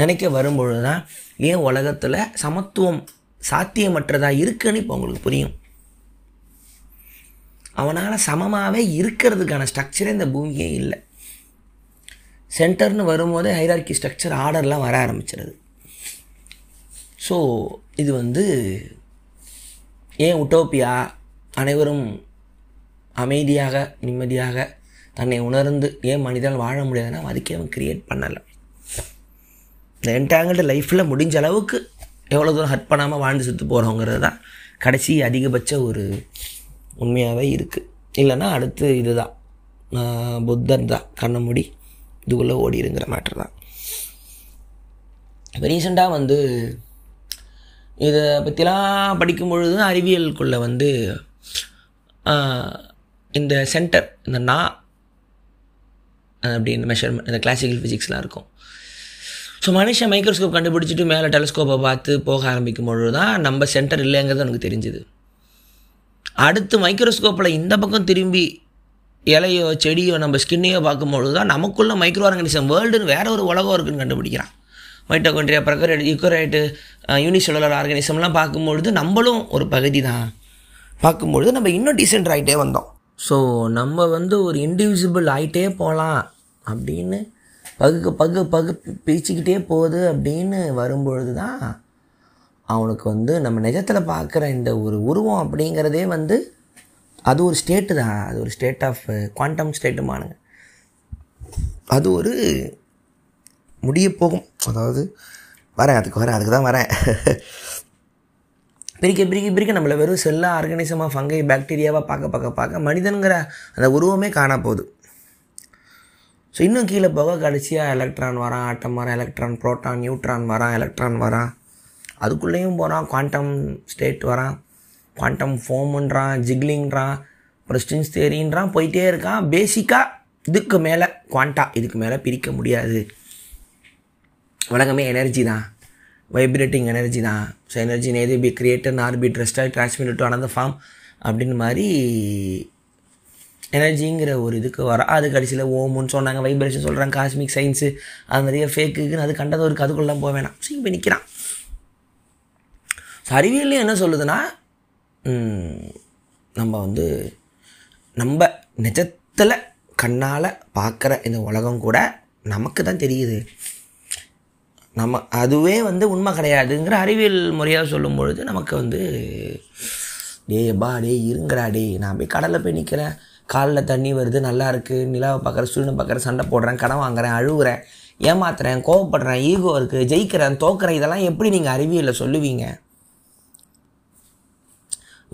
நினைக்க வரும்பொழுது தான் ஏன் உலகத்தில் சமத்துவம் சாத்தியமற்றதாக இருக்குன்னு இப்போ உங்களுக்கு புரியும். அவனால் சமமாகவே இருக்கிறதுக்கான ஸ்ட்ரக்சரே இந்த பூமியே இல்லை. சென்டர்னு வரும்போது ஹைரார்கி ஸ்ட்ரக்சர் ஆர்டர்லாம் வர ஆரம்பிச்சிருது. ஸோ இது வந்து ஏன் உட்டோப்பியா அனைவரும் அமைதியாக நிம்மதியாக தன்னை உணர்ந்து ஏன் மனிதனால் வாழ முடியாதுன்னா அதுக்கே அவன் கிரியேட் பண்ணலை. இந்த என்டாங்கிட்ட லைஃப்பில் முடிஞ்ச அளவுக்கு எவ்வளோ தூரம் ஹர்ட் பண்ணாமல் வாழ்ந்து சுற்று போகிறோங்கிறது தான் கடைசி அதிகபட்ச ஒரு உண்மையாகவே இருக்குது. இல்லைன்னா அடுத்து இது தான் புத்தர் தான் கண்ணை மூடி இதுக்குள்ளே ஓடி இருங்கிற மேட்டர் தான். இப்போ ரீசெண்டாக வந்து இதை பற்றிலாம் படிக்கும்பொழுது அறிவியலுக்குள்ளே வந்து இந்த சென்டர் இந்த நான் அப்படின்னு மெஷர்மெண்ட் இந்த கிளாசிக்கல் ஃபிசிக்ஸ்லாம் இருக்கும். ஸோ மனுஷன் மைக்ரோஸ்கோப் கண்டுபிடிச்சிட்டு மேலே டெலஸ்கோப்பை பார்த்து போக ஆரம்பிக்கும் பொழுது தான் நம்ம சென்டர் இல்லைங்கிறது எனக்கு தெரிஞ்சுது. அடுத்து மைக்ரோஸ்கோப்பில் இந்த பக்கம் திரும்பி இலையோ செடியோ நம்ம ஸ்கின்னையோ பார்க்கும்பொழுது தான் நமக்குள்ளே மைக்ரோ ஆர்கானிசம் வேர்ல்டுன்னு வேறு ஒரு உலகம் இருக்குதுன்னு கண்டுபிடிக்கிறான். மைட்டோகொண்ட்ரியா ப்ரொகாரியோட் யூகாரியோட் யூனிசெல்லுலர் ஆர்கானிசம்லாம் பார்க்கும்பொழுது நம்மளும் ஒரு பகுதி தான். பார்க்கும்பொழுது நம்ம இன்னும் டீசென்ட் ஆகிட்டே வந்தோம். ஸோ நம்ம வந்து ஒரு இன்டிவிசிபிள் ஆகிட்டே போகலாம் அப்படின்னு பகு பகு பகு பிரிச்சுக்கிட்டே போகுது அப்படின்னு வரும்பொழுது தான் அவனுக்கு வந்து நம்ம நிஜத்தில் பார்க்குற இந்த ஒரு உருவம் அப்படிங்கிறதே வந்து அது ஒரு ஸ்டேட்டு தான். அது ஒரு ஸ்டேட் ஆஃப் குவாண்டம் ஸ்டேட்டுமானுங்க. அது ஒரு முடிய போகும். அதாவது அதுக்கு தான் வரேன். பிரிக்க நம்மளை வெறும் செல்லாக ஆர்கானிசமாக ஃபங்கை பாக்டீரியாவாக பார்க்க மனிதனுங்கிற அந்த உருவமே காணா போகுது. ஸோ இன்னும் கீழே போக கடைசியாக எலக்ட்ரான் வரான், ஆட்டம் வரான், எலக்ட்ரான் புரோட்டான் நியூட்ரான் வரான், அதுக்குள்ளேயும் போகிறான், குவாண்டம் ஸ்டேட் வரான், குவாண்டம் ஃபோமுன்றான், ஜிக்லிங்கிறான், அப்புறம் ஸ்ட்ரிங்ஸ் தேரின்றான், போயிட்டே இருக்கான். பேசிக்காக இதுக்கு மேலே குவாண்டா இதுக்கு மேலே பிரிக்க முடியாது. உலகமே எனர்ஜி தான், வைப்ரேட்டிங் எனர்ஜி தான். So energy நேது be created or be ட்ரெஸ்டாக டிரான்ஸ்மிட்டட் டு அனதர் ஃபார்ம் அப்படின்னு மாதிரி எனர்ஜிங்கிற ஒரு இதுக்கு வர அது கடைசியில் ஓமுன்னு சொன்னாங்க, வைப்ரேஷன் சொல்கிறாங்க, காஸ்மிக் சயின்ஸு அது நிறைய ஃபேக்குன்னு அது கண்டது ஒரு கதுக்குள்ளே போக வேணாம். ஸோ இப்போ நிற்கிறான். ஸோ அறிவியல்லையும் என்ன சொல்லுதுன்னா நம்ம வந்து நம்ம நிஜத்தில் கண்ணால் பார்க்குற இந்த உலகம் கூட நமக்கு தான் தெரியுது, நம்ம அதுவே வந்து உண்மை கிடையாதுங்கிற அறிவியல் முறையாக சொல்லும் பொழுது நமக்கு வந்து டே இருங்கடா டே, நான் போய் கடலில் போய் நிற்கிறேன், காலில் தண்ணி வருது, நல்லா இருக்குது, நிலாவை பார்க்குறேன், சூரியனை பார்க்குறேன், சண்டை போடுறேன், கடன் வாங்குறேன், அழுகுறேன், ஏமாத்துறேன், கோவப்படுறேன், ஈகோ இருக்குது, ஜெயிக்கிறேன், தோக்குறேன், இதெல்லாம் எப்படி நீங்கள் அறிவியலில் சொல்லுவீங்க?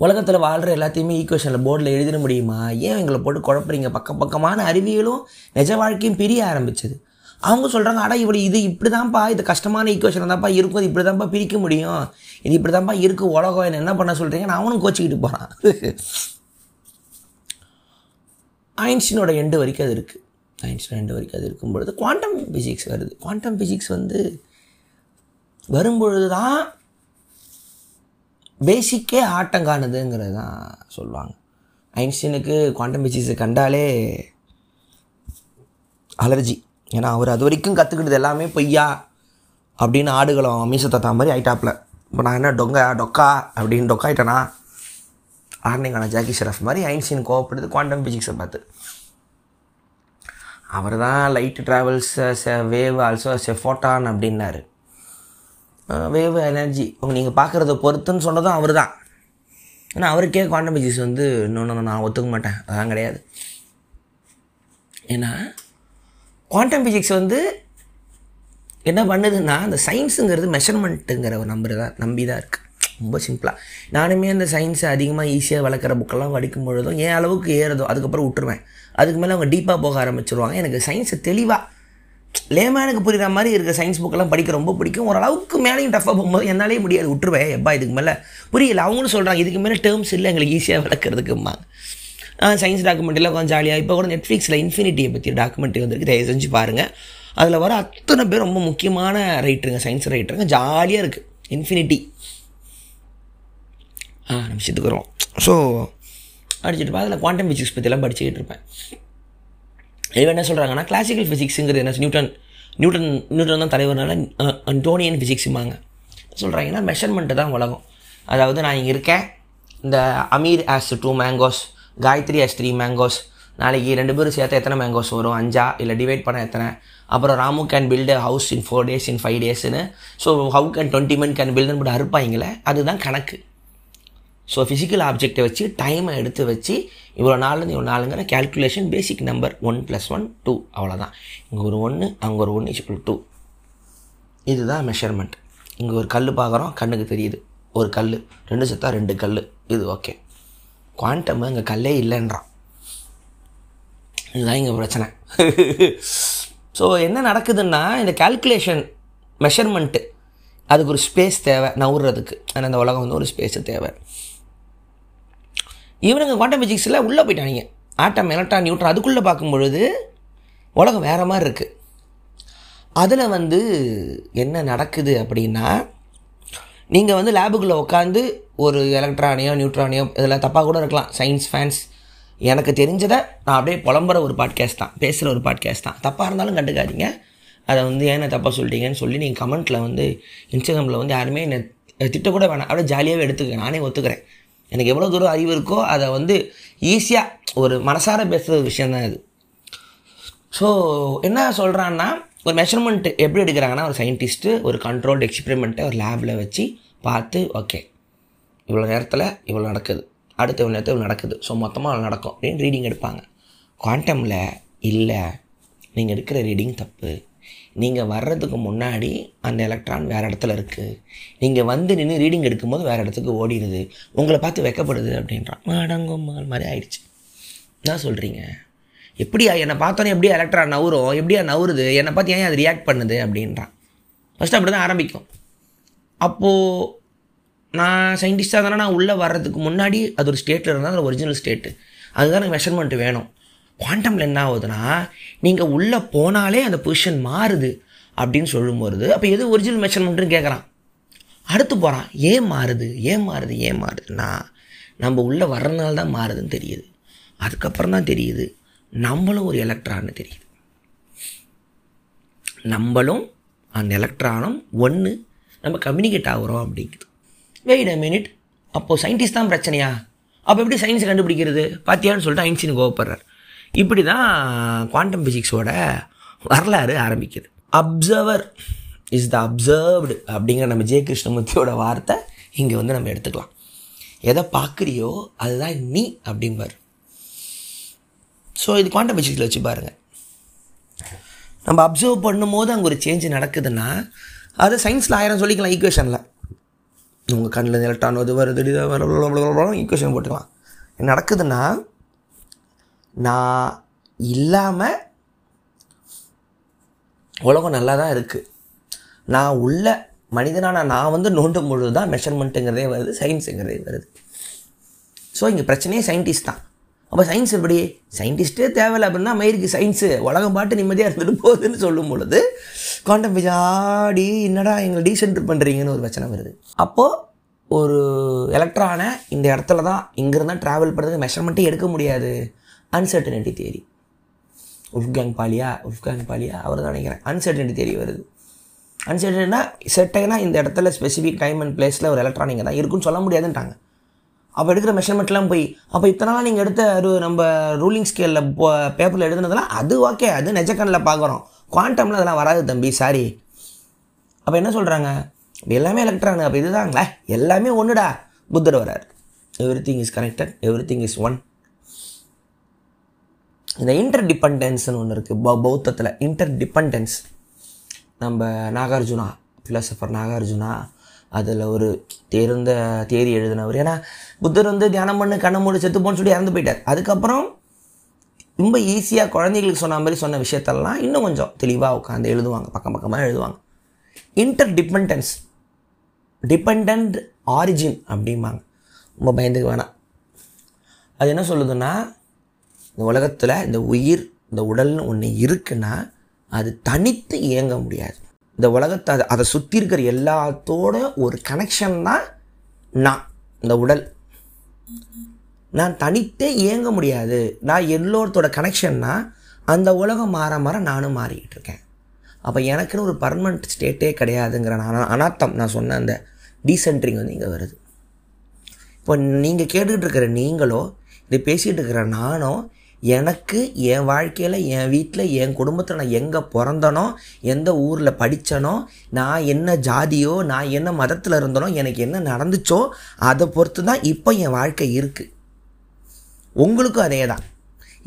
உலகத்தில் வாழ்கிற எல்லாத்தையுமே ஈக்குவேஷனில் போர்டில் எழுதிட முடியுமா? ஏன் எங்களை போட்டு குழப்பறீங்க? பக்கமான அறிவியலும் நிஜ வாழ்க்கையும் பிரிய ஆரம்பிச்சது. அவங்க சொல்கிறாங்க, அடா இப்படி இது இப்படி தான்ப்பா, இது கஷ்டமான ஈக்குவேஷன் தான்ப்பா இருக்கும், இது இப்படி தான்ப்பா பிரிக்க முடியும், இது இப்படி தான்ப்பா இருக்குது உலகம், என்ன என்ன பண்ண சொல்கிறீங்கன்னு அவனும் கோச்சிக்கிட்டு போகிறான். ஐன்ஸ்டீனோட எண்டு வரைக்கும் அது இருக்குது. ஐன்ஸ்டீன் எண்டு வரைக்கும் அது இருக்கும்பொழுது குவாண்டம் ஃபிசிக்ஸ் வருது. குவாண்டம் ஃபிசிக்ஸ் வந்து வரும்பொழுது தான் பேசிக்கே ஆட்டம் காணுதுங்கிறது தான் சொல்லுவாங்க. ஐன்ஸ்டீனுக்கு குவாண்டம் ஃபிசிக்ஸை கண்டாலே அலர்ஜி. ஏன்னா அவர் அது வரைக்கும் கற்றுக்கிட்டது எல்லாமே பொய்யா அப்படின்னு ஆடுகளும் மீசத்தா மாதிரி ஐட்டாப்பில். இப்போ நான் என்ன டொக்கா அப்படின்னு டொக்கா ஆகிட்டேனா ஆர்னிங்கான ஜாக்கி ஷெராஃப் மாதிரி ஐன்ஸ்டீன் கோவப்படுது குவாண்டம் ஃபிசிக்ஸை பார்த்து. அவர் தான் light travels wave also photon அப்படின்னாரு. வேவ் எனர்ஜி அவங்க நீங்கள் பார்க்குறத பொறுத்துன்னு சொன்னதும் அவர் தான். ஏன்னா அவருக்கே குவாண்டம் ஃபிசிக்ஸ் வந்து இன்னொன்று நான் ஒத்துக்க மாட்டேன், அதான் கிடையாது. ஏன்னா குவாண்டம் ஃபிசிக்ஸ் வந்து என்ன பண்ணுதுன்னா அந்த சயின்ஸுங்கிறது மெஷர்மெண்ட்டுங்கிற ஒரு நம்பி தான் இருக்குது. ரொம்ப சிம்பிளாக. நானுமே அந்த சயின்ஸை அதிகமாக ஈஸியாக வளர்க்குற புக்கெல்லாம் படிக்கும் பொழுதும் என் அளவுக்கு ஏறுதோ அதுக்கப்புறம் விட்டுருவேன். அதுக்கு மேலே அவங்க டீப்பாக போக ஆரம்பிச்சிருவாங்க. எனக்கு சயின்ஸை தெளிவாக லேமேனுக்கு புரிகிற மாதிரி இருக்க சயின்ஸ் புக்கெல்லாம் படிக்க ரொம்ப பிடிக்கும். ஓரளவுக்கு மேலேயும் டஃப்பாக போகும்போது என்னாலே முடியாது, விட்டுருவேன். எப்பா இதுக்கு மேலே புரியல, அவங்களும் சொல்கிறாங்க இதுக்கு மேலே டேர்ம்ஸ் இல்லை எங்களுக்கு ஈஸியாக வளர்க்குறதுக்குமா. சயின்ஸ் டாக்குமெண்ட்ரியில் கொஞ்சம் ஜாலியாக இப்போ கூட நெட்ஃப்ளிக்ஸில் இன்ஃபினிட்டியை பற்றி டாக்குமெண்ட்ரி வந்துருக்கு, தயவு செஞ்சு பாருங்கள். அதில் வர அத்தனை பேர் ரொம்ப முக்கியமான ரைட்டருங்க, சயின்ஸ் ரைட்டருங்க, ஜாலியாக இருக்குது இன்ஃபினிட்டி. நிமிஷத்துக்கு வருவோம். ஸோ படிச்சுட்டு இருப்பேன், அதில் குவாண்டம் ஃபிசிக்ஸ் பற்றிலாம் படிச்சுக்கிட்டு இருப்பேன். இவன் என்ன சொல்கிறாங்கன்னா கிளாசிக்கல் ஃபிசிக்ஸுங்கிறது என்ன, நியூட்டன் தான் தலைவர்னால அன்டோனியன் ஃபிசிக்ஸுமாங்க. சொல்கிறாங்கன்னா மெஷர்மெண்ட்டு தான் உலகம். அதாவது நான் இங்கே இருக்கேன், இந்த Amir has 2 mangoes, Gayathri has 3 mangoes, நாளைக்கு 2 பேரும் சேர்த்தா எத்தனை மேங்கோஸ் வரும், 5 இல்லை டிவைட் பண்ண எத்தனை, அப்புறம் Ramu can build a house in 4 days in 5 daysன்னு, so how can 20 men can பில்டுன்னு போட்டு அறுப்பாங்களே, அதுதான் கணக்கு. ஸோ ஃபிசிக்கல் ஆப்ஜெக்டை வச்சு டைமை எடுத்து வச்சு இவ்வளோ நாள்லேருந்து இவ்வளோ நாளுங்கிற கேல்குலேஷன், பேசிக் நம்பர் 1 + 1 2, அவ்வளோதான். இங்கே ஒரு 1 அங்கே ஒரு 1 = 2, இதுதான் மெஷர்மெண்ட். இங்கே ஒரு கல் பார்க்குறோம், கண்ணுக்கு தெரியுது ஒரு கல், 2 செத்தா 2 கல், இது ஓகே. குவாண்டம் இங்கே கல்லே இல்லைன்றான். இதுதான் இங்கே பிரச்சனை. ஸோ என்ன நடக்குதுன்னா இந்த கேல்குலேஷன் மெஷர்மெண்ட்டு அதுக்கு ஒரு ஸ்பேஸ் தேவை நவுறதுக்கு, ஆனால் அந்த உலகம் வந்து ஒரு ஸ்பேஸு தேவை. இவனுங்க குவாண்டம் ஃபிசிக்ஸில் உள்ளே போயிட்டாங்க, ஆட்டம் எலக்ட்ரான் நியூட்ரான் அதுக்குள்ளே பார்க்கும்பொழுது உலகம் வேறு மாதிரி இருக்குது. அதில் வந்து என்ன நடக்குது அப்படின்னா, நீங்கள் வந்து லேபுக்குள்ளே உட்காந்து ஒரு எலக்ட்ரானியோ நியூட்ரானியோ இதெல்லாம் தப்பாக கூட இருக்கலாம். சயின்ஸ் ஃபேன்ஸ் எனக்கு தெரிஞ்சதை நான் அப்படியே புலம்புற ஒரு பாட்காஸ்ட் தான், பேசுகிற ஒரு பாட்காஸ்ட் தான். தப்பாக இருந்தாலும் கண்டுக்காதீங்க, அதை வந்து ஏன்னா தப்பாக சொல்லிட்டீங்கன்னு சொல்லி நீங்கள் கமெண்ட்டில் வந்து இன்ஸ்டாகிராமில் வந்து யாருமே என்னை திட்டக்கூட வேணாம், அப்படியே ஜாலியாகவே எடுத்துக்கிறேன். நானே ஒத்துக்கிறேன், எனக்கு எவ்வளோ தூரம் அறிவு இருக்கோ அதை வந்து ஈஸியாக ஒரு மனசார பேசுகிற ஒரு விஷயந்தான் இது. ஸோ என்ன சொல்கிறான்னா ஒரு மெஷர்மெண்ட் எப்படி எடுக்கிறாங்கன்னா, ஒரு சயின்டிஸ்ட்டு ஒரு கண்ட்ரோல்டு எக்ஸ்பெரிமெண்ட்டை ஒரு லேபில் வச்சு பார்த்து ஓகே இவ்வளோ நேரத்தில் இவ்வளோ நடக்குது, அடுத்த இவ்வளோ நேரத்தில் இவ்வளோ நடக்குது, ஸோ மொத்தமாக அவ்வளோ நடக்கும் அப்படின்னு ரீடிங் எடுப்பாங்க. குவாண்டமில் இல்லை, நீங்கள் எடுக்கிற ரீடிங் தப்பு. நீங்கள் வர்றதுக்கு முன்னாடி அந்த எலக்ட்ரான் வேறு இடத்துல இருக்குது, நீங்கள் வந்து நின்று ரீடிங் எடுக்கும்போது வேறு இடத்துக்கு ஓடிடுது, உங்களை பார்த்து வைக்கப்படுது அப்படின்றான். மாடங்கொம்மால் மாதிரி ஆயிடுச்சு தான் சொல்கிறீங்க. எப்படியா என்னை பார்த்தோன்னே எப்படியா எலக்ட்ரான் நவுறோம், எப்படியா நவுறுது, என்னை பார்த்து ஏன் அது ரியாக்ட் பண்ணுது அப்படின்றான். ஃபஸ்ட்டு அப்படி தான் ஆரம்பிக்கும். அப்போது நான் சயின்டிஸ்டாக இருந்தால் நான் உள்ளே வர்றதுக்கு முன்னாடி அது ஒரு ஸ்டேட்டில் இருந்தால் அது ஒரிஜினல் ஸ்டேட்டு, அதுதான் எனக்கு மெஷர்மெண்ட் வேணும். குவாண்டமில் என்ன ஆகுதுன்னா நீங்கள் உள்ளே போனாலே அந்த பொசிஷன் மாறுது அப்படின்னு சொல்லும்போது அப்போ எது ஒரிஜினல் மெஷர்மெண்ட்டுன்னு கேட்குறான். அடுத்து போகிறான் ஏன் மாறுதுன்னா நம்ம உள்ளே வர்றதுனால தான் மாறுதுன்னு தெரியுது. அதுக்கப்புறம் தான் தெரியுது நம்மளும் ஒரு எலக்ட்ரான்னு தெரியுது, நம்மளும் அந்த எலக்ட்ரானும் ஒன்று, நம்ம கம்யூனிகேட் ஆகுறோம் அப்படிங்குது. வெயிட் அ மினிட், அப்போது சயின்டிஸ்ட் தான் பிரச்சனையா, அப்போ எப்படி சயின்ஸை கண்டுபிடிக்கிறது பார்த்தியான்னு சொல்லிட்டு ஐன்ஸ்டீன் கோவப்படுறார். இப்படி தான் குவாண்டம் ஃபிசிக்ஸோட வரலாறு ஆரம்பிக்குது. அப்சர்வர் இஸ் த அப்சர்வ்டு அப்படிங்கிற நம்ம ஜே கிருஷ்ணமூர்த்தியோட வார்த்தை இங்கே வந்து நம்ம எடுத்துக்கலாம். எதை பார்க்குறியோ அதுதான் நீ அப்படிம்பார். ஸோ இது குவாண்டம் ஃபிசிக்ஸில் வச்சு பாருங்கள், நம்ம அப்சர்வ் பண்ணும்போது அங்கே ஒரு சேஞ்ச் நடக்குதுன்னா அது சயின்ஸில் 1000 சொல்லிக்கலாம். ஈக்குவேஷனில் உங்கள் கண்ணில் எலக்ட்ரான் அது வருது ஈக்குவேஷன் போட்டுக்கலாம். என்ன நடக்குதுன்னா நான் இல்லாமல் உலகம் நல்லா தான் இருக்குது, நான் உள்ள மனிதனான நான் வந்து நோண்டும் பொழுது தான் மெஷர்மெண்ட்டுங்கிறதே வருது, சயின்ஸுங்கிறதே வருது. ஸோ இங்கே பிரச்சனையே சயின்டிஸ்ட் தான். அப்போ சயின்ஸ் எப்படி சயின்டிஸ்ட்டே தேவையில்லை அப்படின்னா மயிருக்கு சயின்ஸு உலகம் பாட்டு நிம்மதியாக இருந்துட்டு போகுதுன்னு சொல்லும் பொழுது குவாண்டம் பிஜாடி என்னடா எங்களை டீசென்ட்ரு பண்ணுறீங்கன்னு ஒரு பிரச்சனை வருது. அப்போது ஒரு எலக்ட்ரானை இந்த இடத்துல தான் இங்கேருந்தான் ட்ராவல் பண்ணுறது மெஷர்மெண்ட்டே எடுக்க முடியாது. அன்சர்டனிட்டி தியரி, உல்ஃப்காங் பாலியா அவர் தான் நினைக்கிறேன், அன்சர்டனிட்டி தியரி வருது. அன்சர்டனா செர்டனா இந்த இடத்துல ஸ்பெசிஃபிக் டைம் அண்ட் பிளேஸில் ஒரு எலக்ட்ரானிக் தான் இருக்குன்னு சொல்ல முடியாதுன்ட்டாங்க. அப்போ எடுக்கிற மெஷர்மெண்ட்லாம் போய் அப்போ இத்தனாலாம் நீங்கள் எடுத்த நம்ம ரூலிங் ஸ்கேலில் பேப்பரில் எழுதுனதெல்லாம் அது ஓகே, அது நெஜக்கண்ணில் பார்க்குறோம், குவாண்டமில் அதெல்லாம் வராது தம்பி சாரி. அப்போ என்ன சொல்கிறாங்க, எல்லாமே எலக்ட்ரானு, அப்போ இதுதாங்களே எல்லாமே ஒன்றுடா. புத்தர் வராரு, everything is connected, everything is one. இந்த இன்டர் டிபெண்டன்ஸ்னு ஒன்று இருக்குது பௌத்தத்தில், இன்டர் டிபெண்டன்ஸ். நம்ம நாகார்ஜுனா, ஃபிலாசபர் நாகார்ஜுனா அதில் ஒரு தேர்ந்த தேரி எழுதினவர். ஏன்னா புத்தர் வந்து தியானம் பண்ணு கண்ணை மூடி செத்துப்போன்னு சொல்லி இறந்து போயிட்டார். அதுக்கப்புறம் ரொம்ப ஈஸியாக குழந்தைங்களுக்கு சொன்ன மாதிரி சொன்ன விஷயத்தெல்லாம் இன்னும் கொஞ்சம் தெளிவாக உட்காந்து எழுதுவாங்க, பக்கம் பக்கமாக எழுதுவாங்க. இன்டர் டிபெண்டன்ஸ், டிபெண்ட் ஆரிஜின் அப்படிம்பாங்க. ரொம்ப பயந்துக்கு வேணாம். அது என்ன சொல்லுதுன்னா, இந்த உலகத்தில் இந்த உயிர் இந்த உடல்னு ஒன்று இருக்குன்னா அது தனித்து இயங்க முடியாது. இந்த உலகத்தை அதை சுற்றி இருக்கிற எல்லாத்தோட ஒரு கனெக்ஷன் தான் நான். இந்த உடல் நான் தனித்தே இயங்க முடியாது. நான் எல்லோருத்தோட கனெக்ஷன்னா அந்த உலகம் மாற மாற நானும் மாறிக்கிட்டு இருக்கேன். அப்போ எனக்குன்னு ஒரு பர்மனெண்ட் ஸ்டேட்டே கிடையாதுங்கிற அனாத்தம் நான் சொன்ன அந்த டீசென்ட்ரிங் வந்து இங்கே வருது. இப்போ நீங்கள் கேட்டுக்கிட்டு இருக்கிற நீங்களோ இதை பேசிகிட்டு இருக்கிற நானோ எனக்கு என் வாழ்க்கையில் என் வீட்டில் என் குடும்பத்தில் நான் எங்கே பிறந்தனோ, எந்த ஊரில் படித்தனோ, நான் என்ன ஜாதியோ, நான் என்ன மதத்தில் இருந்தனோ, எனக்கு என்ன நடந்துச்சோ அதை பொறுத்து தான் இப்போ என் வாழ்க்கை இருக்குது. உங்களுக்கும் அதே தான்.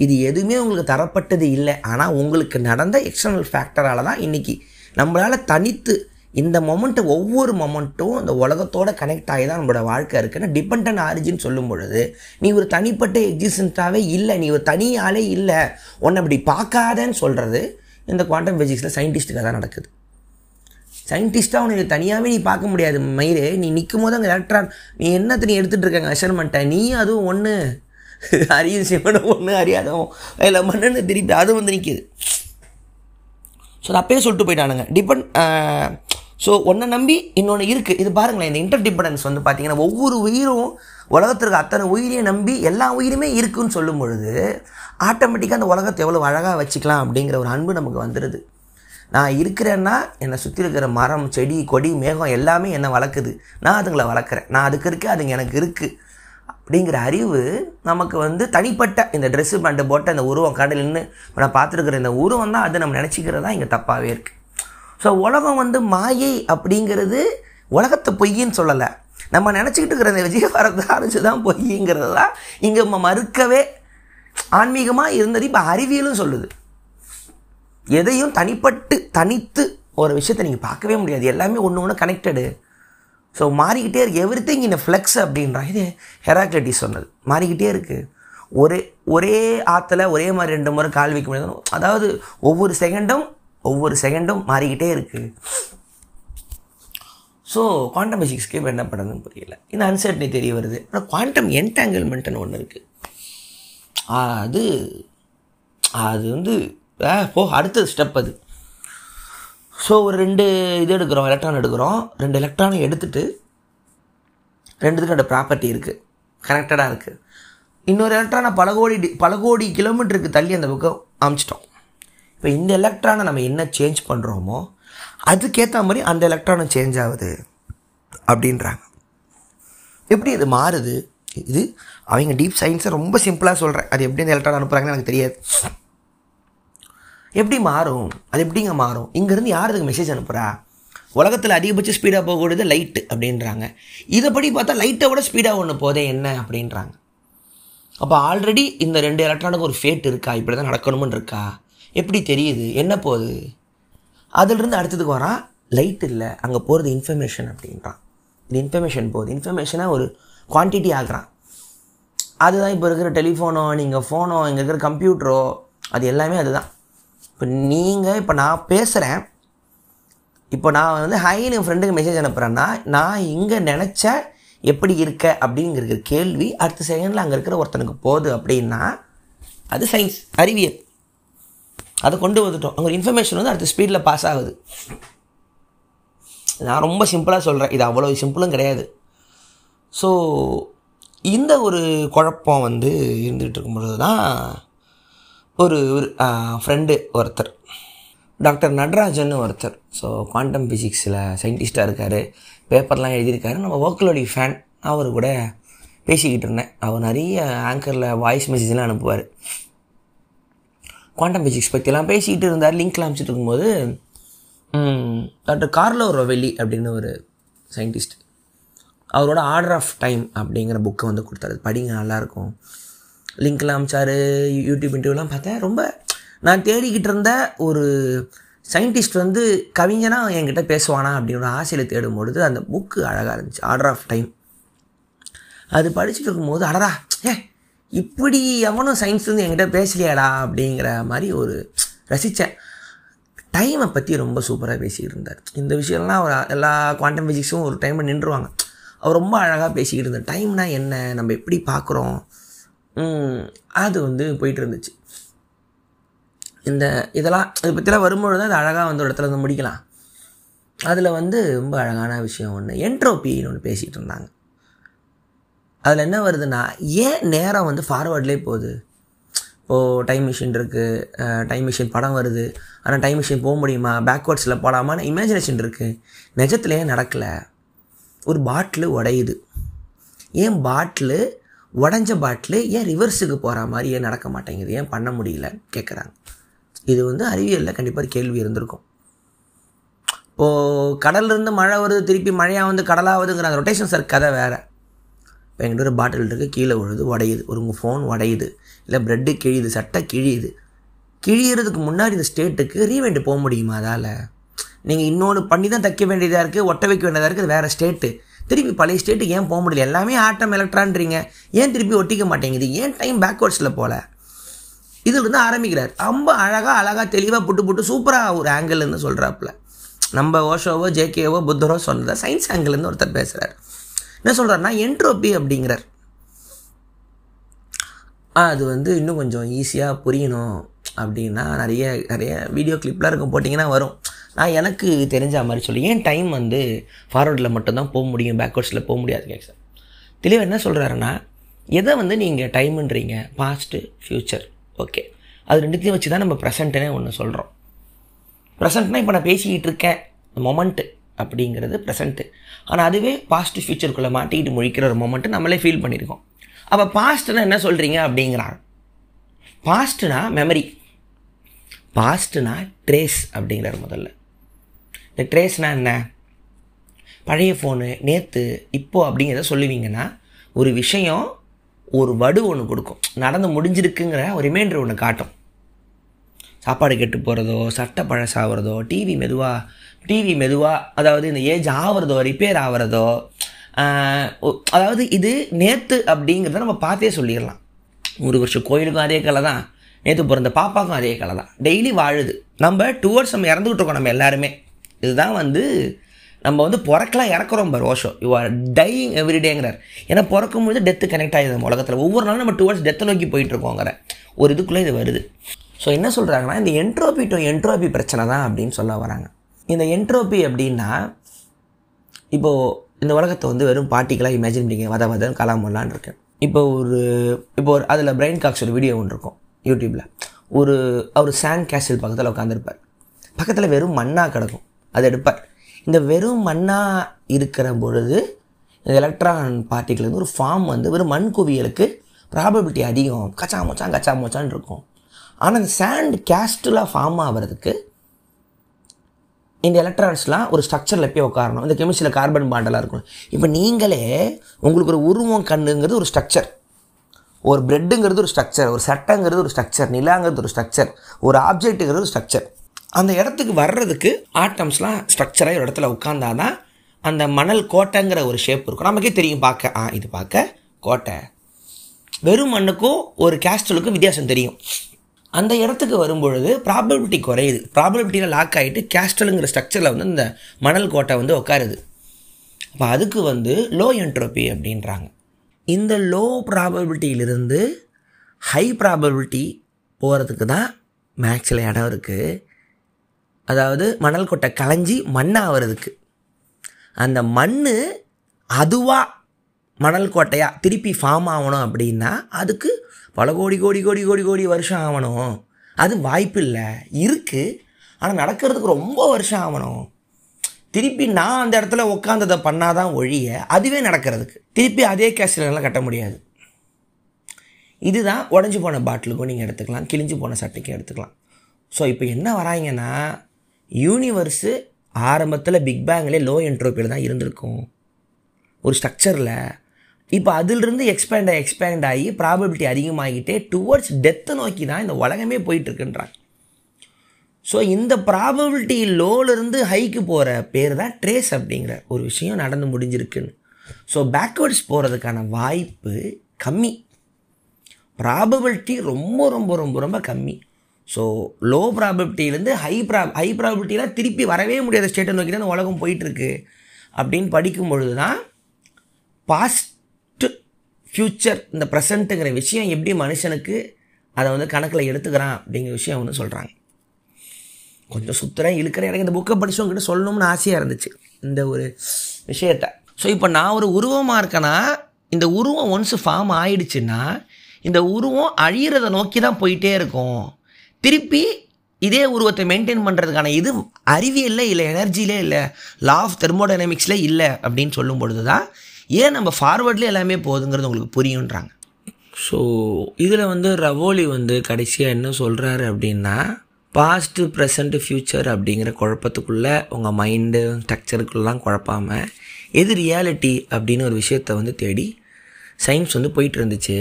இது எதுவுமே உங்களுக்கு தரப்பட்டது இல்லை. ஆனால் உங்களுக்கு நடந்த எக்ஸ்டர்னல் ஃபேக்டரால் தான் இன்றைக்கி நம்மளால் தனித்து இந்த மொமெண்ட்டு ஒவ்வொரு மொமெண்ட்டும் அந்த உலகத்தோடு கனெக்ட் ஆகி தான் நம்மளோட வாழ்க்கை இருக்குன்னா டிபெண்ட் ஆரிஜின் சொல்லும் பொழுது நீ ஒரு தனிப்பட்ட எக்ஸிஸ்டன்ட்டாகவே இல்லை, நீ ஒரு தனி ஆளே இல்லை, உன்னை அப்படி பார்க்காதேன்னு சொல்கிறது இந்த குவாண்டம் ஃபிசிக்ஸில் சயின்டிஸ்ட்டுக்காக தான் நடக்குது. சயின்டிஸ்ட்டாக உன்னை தனியாகவே நீ பார்க்க முடியாது மயிறு. நீ நிற்கும் போது அங்கே எலக்ட்ரான் நீ என்னத்தையும் எடுத்துகிட்டு இருக்காங்க மெஷர்மெண்ட்டை. நீ அதுவும் ஒன்று அறிய சிவனும் ஒன்று அறியாதவும் இல்லை மண்ணுன்னு திருப்பி அது வந்து நிற்கிது. ஸோ அது அப்பயே சொல்லிட்டு போயிட்டானுங்க டிபெண்ட். ஸோ ஒன்றை நம்பி இன்னொன்று இருக்குது. இது பாருங்களேன், இந்த இன்டர் டிபெண்டன்ஸ் வந்து பார்த்திங்கன்னா ஒவ்வொரு உயிரும் உலகத்திற்கு அத்தனை உயிரையும் நம்பி எல்லா உயிருமே இருக்குதுன்னு சொல்லும் பொழுது ஆட்டோமேட்டிக்காக அந்த உலகத்தை எவ்வளோ அழகாக வச்சுக்கலாம் அப்படிங்கிற ஒரு அன்பு நமக்கு வந்துடுது. நான் இருக்கிறேன்னா என்னை சுற்றி இருக்கிற மரம் செடி கொடி மேகம் எல்லாமே என்னை வளர்க்குது, நான் அதுங்களை வளர்க்குறேன், நான் அதுக்கு இருக்கேன், அதுங்க எனக்கு இருக்குது அப்படிங்கிற அறிவு நமக்கு வந்து தனிப்பட்ட இந்த ட்ரெஸ்ஸு பேண்ட்டு போட்ட இந்த உருவம் கடலின்னு நான் பார்த்துருக்குற இந்த உருவம் தான் அது நம்ம நினச்சிக்கிறதா இங்கே தப்பாகவே இருக்குது. ஸோ உலகம் வந்து மாயை அப்படிங்கிறது உலகத்தை பொய்யின்னு சொல்லலை, நம்ம நினச்சிக்கிட்டு இருக்கிற இந்த விஜய வரதராஜு தான் பொய்ங்கிறது தான் இங்கே நம்ம மறுக்கவே ஆன்மீகமாக இருந்தது. இப்போ அறிவியலும் சொல்லுது எதையும் தனிப்பட்டு தனித்து ஒரு விஷயத்தை நீங்கள் பார்க்கவே முடியாது, எல்லாமே ஒன்று ஒன்று கனெக்டடு. ஸோ மாறிக்கிட்டே இருக்குது. எவ்ரி திங் இன் ஃப்ளெக்ஸ் அப்படின்ற இது ஹெராக்லிட்டிஸ் சொன்னது. மாறிக்கிட்டே இருக்குது. ஒரே ஆற்றுல ஒரே மாதிரி ரெண்டு முறை கால் வைக்க முடியாது. அதாவது ஒவ்வொரு செகண்டும் மாறிக்கிட்டே இருக்குது. ஸோ குவாண்டம் ஃபிசிக்ஸ்க்கு இப்போ என்ன பண்ணுறதுன்னு புரியல, இந்த அன்சர்டனிட்டி தெரிய வருது. ஆனால் குவாண்டம் என்டாங்கிள்மெண்ட்னு ஒன்று இருக்குது. அது அது வந்து போ அடுத்த ஸ்டெப் அது. ஸோ ஒரு ரெண்டு இது எடுக்கிறோம், எலக்ட்ரான் எடுக்கிறோம். ரெண்டு எலக்ட்ரானை எடுத்துகிட்டு ரெண்டுத்துக்கு ரெண்டு ப்ராப்பர்ட்டி இருக்குது, கனெக்டடாக இருக்குது. இன்னொரு எலக்ட்ரானை பல கோடி கிலோமீட்டருக்கு தள்ளி அந்த பக்கம் அமிச்சிட்டோம். இப்போ இந்த எலக்ட்ரானை நம்ம என்ன சேஞ்ச் பண்ணுறோமோ அதுக்கேற்ற மாதிரி அந்த எலக்ட்ரானும் சேஞ்ச் ஆகுது அப்படின்றாங்க. எப்படி இது மாறுது? இது அவங்க டீப் சயின்ஸை ரொம்ப சிம்பிளாக சொல்கிறேன். அது எப்படி இந்த எலக்ட்ரான் அனுப்புகிறாங்கன்னு எனக்கு தெரியாது. எப்படி மாறும், அது எப்படிங்க மாறும்? இங்கேருந்து யாருக்கு மெசேஜ் அனுப்புகிறா? உலகத்தில் அதிகபட்ச ஸ்பீடாக போகக்கூடியது லைட்டு அப்படின்றாங்க. இதைப்படி பார்த்தா லைட்டை விட ஸ்பீடாக ஒன்று போதே என்ன அப்படின்றாங்க. அப்போ ஆல்ரெடி இந்த ரெண்டு எலக்ட்ரானுக்கு ஒரு ஃபேட் இருக்கா, இப்படி தான் நடக்கணும்னு இருக்கா? எப்படி தெரியுது? என்ன போகுது? அதிலிருந்து அடுத்ததுக்கு வரான் லைட் இல்லை, அங்கே போகிறது இன்ஃபர்மேஷன் அப்படின்றான். இது இன்ஃபர்மேஷன் போகுது, இன்ஃபர்மேஷனாக ஒரு குவான்டிட்டி ஆகிறான். அதுதான் இப்போ இருக்கிற டெலிஃபோனோ நீங்கள் ஃபோனோ இங்கே இருக்கிற கம்ப்யூட்டரோ அது எல்லாமே அதுதான். இப்போ நான் பேசுகிறேன், இப்போ நான் வந்து ஹைன்னு என் ஃப்ரெண்டுக்கு மெசேஜ் அனுப்புகிறேன்னா நான் இங்கே நினச்ச எப்படி இருக்க அப்படிங்கிற கேள்வி அடுத்த செகண்டில் அங்கே இருக்கிற ஒருத்தனுக்கு போகுது அப்படின்னா அது சயின்ஸ், அறிவியல். அதை கொண்டு வந்துட்டோம். அங்கே ஒரு இன்ஃபர்மேஷன் வந்து அடுத்த ஸ்பீடில் பாஸ் ஆகுது. நான் ரொம்ப சிம்பிளாக சொல்கிறேன், இது அவ்வளோ சிம்பிளும் கிடையாது. ஸோ இந்த ஒரு குழப்பம் வந்து இருந்துகிட்டு இருக்கும்பொழுது தான் ஒரு ஃப்ரெண்டு ஒருத்தர் டாக்டர் நடராஜன் ஒருத்தர், ஸோ குவாண்டம் ஃபிசிக்ஸில் சயின்டிஸ்ட்டாக இருக்கார், பேப்பர்லாம் எழுதியிருக்காரு. நம்ம ஒர்க்லோடி ஃபேன். அவர் கூட பேசிக்கிட்டு இருந்தேன். அவர் நிறைய ஆங்கரில் வாய்ஸ் மெசேஜ்லாம் அனுப்புவார். குவாண்டம் ஃபிசிக்ஸ் பற்றிலாம் பேசிக்கிட்டு இருந்தார். லிங்க்லாம் அனுப்பிச்சிட்டு இருக்கும்போது டாக்டர் கார்லோ ரொவெல்லி அப்படின்னு ஒரு சயின்டிஸ்ட் அவரோட ஆர்டர் ஆஃப் டைம் அப்படிங்கிற புக்கை வந்து கொடுத்தாரு, படிங்க நல்லாயிருக்கும். லிங்க்லாம் அமிச்சார். யூடியூப் இன்டர்வியூலாம் பார்த்தேன். ரொம்ப நான் தேடிக்கிட்டு இருந்த ஒரு சயின்டிஸ்ட் வந்து கவிஞனாக என்கிட்ட பேசுவானா அப்படின்னு ஆசையில் தேடும்பொழுது அந்த புக்கு அழகாக இருந்துச்சு, ஆர்டர் ஆஃப் டைம். அது படிச்சுட்டு இருக்கும்போது அடடா இப்படி எவனும் சயின்ஸ்லேருந்து என்கிட்ட பேசலையாடா அப்படிங்கிற மாதிரி ஒரு ரசித்தேன். டைமை பற்றி ரொம்ப சூப்பராக பேசிக்கிட்டு இருந்தார். இந்த விஷயம்லாம் அவர் எல்லா குவாண்டம் ஃபிசிக்ஸும் ஒரு டைமில் நின்றுவாங்க. அவர் ரொம்ப அழகாக பேசிக்கிட்டு இருந்தார். டைம்னால் என்ன, நம்ம எப்படி பார்க்குறோம், அது வந்து போயிட்டு இருந்துச்சு. இந்த இதெல்லாம் இதை பற்றிலாம் வரும்பொழுது தான் அது அழகாக வந்து ஒரு இடத்துல வந்து முடிக்கலாம். அதில் வந்து ரொம்ப அழகான விஷயம் ஒன்று என்ட்ரோபின்னு ஒன்று பேசிகிட்டு இருந்தாங்க. அதில் என்ன வருதுன்னா, ஏன் நேரம் வந்து ஃபார்வேர்ட்லேயே போகுது? இப்போது டைம் மிஷின் இருக்குது, டைம் மிஷின் படம் வருது, ஆனால் டைம் மிஷின் போக முடியுமா, பேக்வேர்ட்ஸில் போடாமான்னு இமேஜினேஷன் இருக்குது. நிஜத்துலேயே நடக்கலை. ஒரு பாட்டில் உடையுது, ஏன் பாட்டில் உடஞ்ச பாட்டில் ஏன் ரிவர்ஸுக்கு போகிற மாதிரி ஏன் நடக்க மாட்டேங்குது, ஏன் பண்ண முடியல கேட்குறாங்க. இது வந்து அறிவியலில் கண்டிப்பாக கேள்வி இருந்திருக்கும். இப்போது கடல்லேருந்து மழை வருது, திருப்பி மழையாக வந்து கடலாக வருதுங்கிற அந்த ரொட்டேஷன் சார் கதை வேறு. இப்போ எங்கிட்ட ஒரு பாட்டில் இருக்குது, கீழே விழுது, உடையுது, ஒரு ஃபோன் உடையுது, இல்லை ப்ரெட்டு கிழியுது, சட்டை கிழியுது. கிழியறதுக்கு முன்னாடி இந்த ஸ்டேட்டுக்கு ரீவைண்டு போக முடியுமா? அதால் நீங்கள் இன்னொன்று பண்ணி தான் தைக்க வேண்டியதாக இருக்குது, ஒட்ட வைக்க வேண்டியதாக இருக்குது, வேறு ஸ்டேட்டு. திருப்பி பழைய ஸ்டேட்டு ஏன் போக முடியல? எல்லாமே ஆட்டம் எலக்ட்ரான்றீங்க, ஏன் திருப்பி ஒட்டிக்க மாட்டேங்குது, ஏன் டைம் பேக்வேர்ட்ஸில் போகல? இதுலேருந்து ஆரம்பிக்கிறார். ரொம்ப அழகாக அழகாக தெளிவாக புட்டு புட்டு சூப்பராக ஒரு ஆங்கிள்லேருந்து சொல்கிறாப்புல. நம்ம ஓஷோவோ ஜேகேவோ புத்தரோ சொன்னதை சயின்ஸ் ஆங்கிள்லேருந்து ஒருத்தர் பேசுகிறார். என்ன சொல்கிறாருன்னா, என்ட்ரோபி அப்படிங்கிறார். அது வந்து இன்னும் கொஞ்சம் ஈஸியாக புரியணும் அப்படின்னா நிறைய நிறைய வீடியோ கிளிப்லாம் இருக்கும், போட்டிங்கன்னா வரும். நான் எனக்கு தெரிஞ்ச மாதிரி சொல்லி, ஏன் டைம் வந்து ஃபார்வர்டில் மட்டும்தான் போக முடியும், பேக்வேர்ட்ஸில் போக முடியாது கேட்க சார். தெளிவாக என்ன சொல்கிறாருன்னா, எதை வந்து நீங்கள் டைமுன்றீங்க, பாஸ்ட்டு ஃப்யூச்சர், ஓகே, அது ரெண்டுத்தையும் வச்சு தான் நம்ம ப்ரெசண்ட்டுனே ஒன்று சொல்கிறோம். ப்ரெசண்ட்னால் இப்போ நான் பேசிக்கிட்டு இருக்கேன் மொமெண்ட்டு அப்படிங்கிறது ப்ரெசண்ட்டு. ஆனால் அதுவே பாஸ்ட்டு ஃப்யூச்சருக்குள்ளே மாட்டிக்கிட்டு முழிக்கிற ஒரு மொமெண்ட்டு நம்மளே ஃபீல் பண்ணியிருக்கோம். அப்போ பாஸ்ட்டுனா என்ன சொல்கிறீங்க அப்படிங்கிறாங்க. பாஸ்ட்டுனா மெமரி, பாஸ்ட்டுனா ட்ரேஸ் அப்படிங்கிறார் முதல்ல. இந்த ட்ரேஸ்னால் என்ன? பழைய ஃபோனு நேற்று இப்போது அப்படிங்கிறத சொல்லுவீங்கன்னா ஒரு விஷயம் ஒரு வடு ஒன்று கொடுக்கும், நடந்து முடிஞ்சிருக்குங்கிற ஒரு ரிமைண்டர் ஒன்று காட்டும். சாப்பாடு கெட்டு போகிறதோ, சட்டை பழசாகிறதோ, டிவி மெதுவாக அதாவது இந்த ஏஜ் ஆகிறதோ, ரிப்பேர் ஆகிறதோ, அதாவது இது நேற்று அப்படிங்கிறத நம்ம பார்த்தே சொல்லிடலாம். 100 வருஷம் கோயிலுக்கும் அதே கலை தான், நேற்று பிறந்த பாப்பாக்கும் அதே கலை தான், டெய்லி வாழுது. நம்ம டுவர்ட்ஸ் நம்ம இறந்துக்கிட்டு இருக்கோம், நம்ம எல்லாருமே. இதுதான் வந்து நம்ம வந்து பிறக்கலாம் இறக்குறோம் பார் ஓஷோ, யூ ஆர் டையிங் எவ்ரிடேங்கிறார். ஏன்னா பிறக்கும்போது டெத்து கனெக்ட் ஆகிது நம்ம உலகத்தில், ஒவ்வொரு நாளும் நம்ம டுவர்ட்ஸ் டெத்தை நோக்கி போயிட்டுருக்கோங்கிற ஒரு இதுக்குள்ளே இது வருது. ஸோ என்ன சொல்கிறாங்கன்னா, இந்த என்ட்ரோபி டு என்ட்ரோபி பிரச்சனை தான் அப்படின்னு சொல்ல வராங்க. இந்த என்ட்ரோபி அப்படின்னா, இப்போது இந்த உலகத்தை வந்து வெறும் பார்ட்டிக்கலாக இமேஜின் பண்ணிங்க, வத வதன்னு கலாமொல்லான்னு இருக்கேன். இப்போ ஒரு அதில் பிரைன் காக்ஸ் ஒரு வீடியோ ஒன்று இருக்கும் யூடியூப்பில். அவர் சாண்ட் கேஸ்டில் பக்கத்தில் உட்காந்துருப்பார், பக்கத்தில் வெறும் மண்ணாக கிடக்கும், அதை எடுப்பார். இந்த வெறும் மண்ணாக இருக்கிற பொழுது இந்த எலக்ட்ரான் பார்ட்டிக்கிள் வந்து ஒரு ஃபார்ம் வந்து வெறும் மண் குவியலுக்கு ப்ராபபிலிட்டி அதிகம், கச்சா மோச்சான் இருக்கும். ஆனால் இந்த சாண்ட் கேஸ்டெலாம் ஃபார்ம் ஆகிறதுக்கு இந்த எலக்ட்ரான்ஸ்லாம் ஒரு ஸ்ட்ரக்சரில் போய் உட்காரணும். இந்த கெமிஸ்ட்ரியில் கார்பன் பாண்டெல்லாம் இருக்கணும். இப்போ நீங்களே உங்களுக்கு ஒரு உருவம் கண்ணுங்கிறது ஒரு ஸ்ட்ரக்சர், ஒரு பிரெட்டுங்கிறது ஒரு ஸ்ட்ரக்சர், ஒரு சட்டைங்கிறது ஒரு ஸ்ட்ரக்சர், நிலாங்கிறது ஒரு ஸ்ட்ரக்சர், ஒரு ஆப்ஜெக்ட்டுங்கிறது ஒரு ஸ்ட்ரக்சர். அந்த இடத்துக்கு வர்றதுக்கு ஆட்டம்ஸ்லாம் ஸ்ட்ரக்சராக ஒரு இடத்துல உட்காந்தாதான் அந்த மணல் கோட்டைங்கிற ஒரு ஷேப் இருக்கும். நமக்கே தெரியும் பார்க்க, இது பார்க்க கோட்டை. வெறும் மண்ணுக்கும் ஒரு கேஸ்டலுக்கும் வித்தியாசம் தெரியும். அந்த இடத்துக்கு வரும்பொழுது ப்ராபபிலிட்டி குறையுது, ப்ராபபிலிட்டியில் லாக் ஆகிட்டு கேஸ்டலுங்கிற ஸ்ட்ரக்சரில் வந்து இந்த மணல் கோட்டை வந்து உட்காருது. அப்போ அதுக்கு வந்து லோ என்ட்ரோபி அப்படின்றாங்க. இந்த லோ ப்ராபபிலிட்டியிலிருந்து ஹை ப்ராபபிலிட்டி போகிறதுக்கு தான் மேக்ஸில் இடம் இருக்குது. அதாவது மணல் கொட்டை களைஞ்சி மண்ணாகிறதுக்கு, அந்த மண் அதுவாக மணல் கோட்டையாக திருப்பி ஃபார்ம் ஆகணும் அப்படின்னா அதுக்கு பல கோடி கோடி கோடி கோடி கோடி வருஷம் ஆகணும். அது வாய்ப்பு இல்லை, இருக்குது, ஆனால் நடக்கிறதுக்கு ரொம்ப வருஷம் ஆகணும். திருப்பி நான் அந்த இடத்துல உட்காந்ததை பண்ணாதான் ஒழிய அதுவே நடக்கிறதுக்கு திருப்பி அதே கேஸ்டிலெல்லாம் கட்ட முடியாது. இதுதான் உடஞ்சி போன பாட்டிலுக்கும் நீங்கள் எடுத்துக்கலாம், கிழிஞ்சு போன சட்டைக்கும் எடுத்துக்கலாம். ஸோ இப்போ என்ன வராங்கன்னா, யூனிவர்ஸு ஆரம்பத்தில் பிக்பேங்கிலே லோ என்ட்ரோபியில் தான் இருந்திருக்கும் ஒரு ஸ்ட்ரக்சரில். இப்போ அதிலிருந்து எக்ஸ்பேண்ட் ஆகி ப்ராபபிலிட்டி அதிகமாகிட்டே டுவர்ட்ஸ் டெத்தை நோக்கி தான் இந்த உலகமே போயிட்டுருக்குன்றாங்க. ஸோ இந்த ப்ராபபிலிட்டி லோலேருந்து ஹைக்கு போகிற பேர் தான் ட்ரேஸ் அப்படிங்கிற ஒரு விஷயம் நடந்து முடிஞ்சிருக்குன்னு. ஸோ பேக்வேர்ட்ஸ் போகிறதுக்கான வாய்ப்பு கம்மி, ப்ராபபிலிட்டி ரொம்ப ரொம்ப ரொம்ப ரொம்ப கம்மி. ஸோ லோ ப்ராபபிலிட்டிலேருந்து ஹை ப்ராபபிலிட்டிலாம் திருப்பி வரவே முடியாத ஸ்டேட்டை நோக்கி தான் உலகம் போயிட்டுருக்கு அப்படின்னு படிக்கும் பொழுது தான் பாஸ்ட்டு ஃப்யூச்சர் இந்த ப்ரெசண்ட்டுங்கிற விஷயம் எப்படி மனுஷனுக்கு அதை வந்து கணக்கில் எடுத்துக்கிறான் அப்படிங்கிற விஷயம் ஒன்று சொல்கிறாங்க. கொஞ்சம் சுற்றுறேன் இழுக்கிறேன், எனக்கு இந்த புக்கை படித்தவங்கிட்ட சொல்லணும்னு ஆசையாக இருந்துச்சு இந்த ஒரு விஷயத்தை. ஸோ இப்போ நான் ஒரு உருவமாக இருக்கேன்னா, இந்த உருவம் ஒன்ஸு ஃபார்ம் ஆகிடுச்சுன்னா இந்த உருவம் அழியிறதை நோக்கி தான் போயிட்டே இருக்கும். திருப்பி இதே உருவத்தை மெயின்டைன் பண்ணுறதுக்கான இது அறிவியல்ல இல்லை, எனர்ஜியிலே இல்லை, லா ஆஃப் தெர்மோடைனமிக்ஸில் இல்லை அப்படின்னு சொல்லும் பொழுது தான் ஏன் நம்ம ஃபார்வர்டில் எல்லாமே போகுதுங்கிறது உங்களுக்கு புரியுன்றாங்க. ஸோ இதில் வந்து ரவோலி வந்து கடைசியாக என்ன சொல்கிறாரு அப்படின்னா, பாஸ்ட்டு ப்ரெசண்ட்டு ஃப்யூச்சர் அப்படிங்கிற குழப்பத்துக்குள்ளே உங்கள் மைண்டு ஸ்ட்ரக்சருக்குள்ளெலாம் குழப்பாமல் எது ரியாலிட்டி அப்படின்னு ஒரு விஷயத்தை வந்து தேடி சயின்ஸ் வந்து போயிட்டு இருந்துச்சு.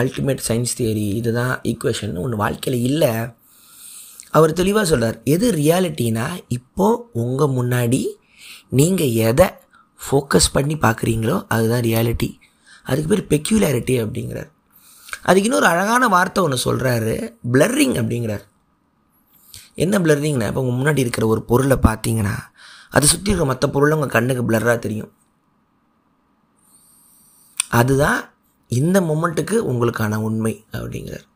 அல்டிமேட் சயின்ஸ் தியரி இதுதான் ஈக்குவேஷன் ஒன்று வாழ்க்கையில் இல்லை. அவர் தெளிவாக சொல்கிறார், எது ரியாலிட்டின்னா இப்போது உங்கள் முன்னாடி நீங்கள் எதை ஃபோக்கஸ் பண்ணி பார்க்குறீங்களோ அதுதான் ரியாலிட்டி. அதுக்கு பேர் பெக்யூலாரிட்டி அப்படிங்கிறார். அதுக்கு இன்னொரு அழகான வார்த்தை ஒன்று சொல்கிறாரு, பிளர்ரிங் அப்படிங்கிறார். என்ன பிளர்ரிங்னா, இப்போ உங்கள் முன்னாடி இருக்கிற ஒரு பொருளை பார்த்தீங்கன்னா அதை சுற்றி இருக்கிற மற்ற பொருளை உங்கள் கண்ணுக்கு பிளர்ராக தெரியும். அதுதான் இந்த மொமெண்ட்டுக்கு உங்களுக்கான உண்மை அப்படிங்கிறார்.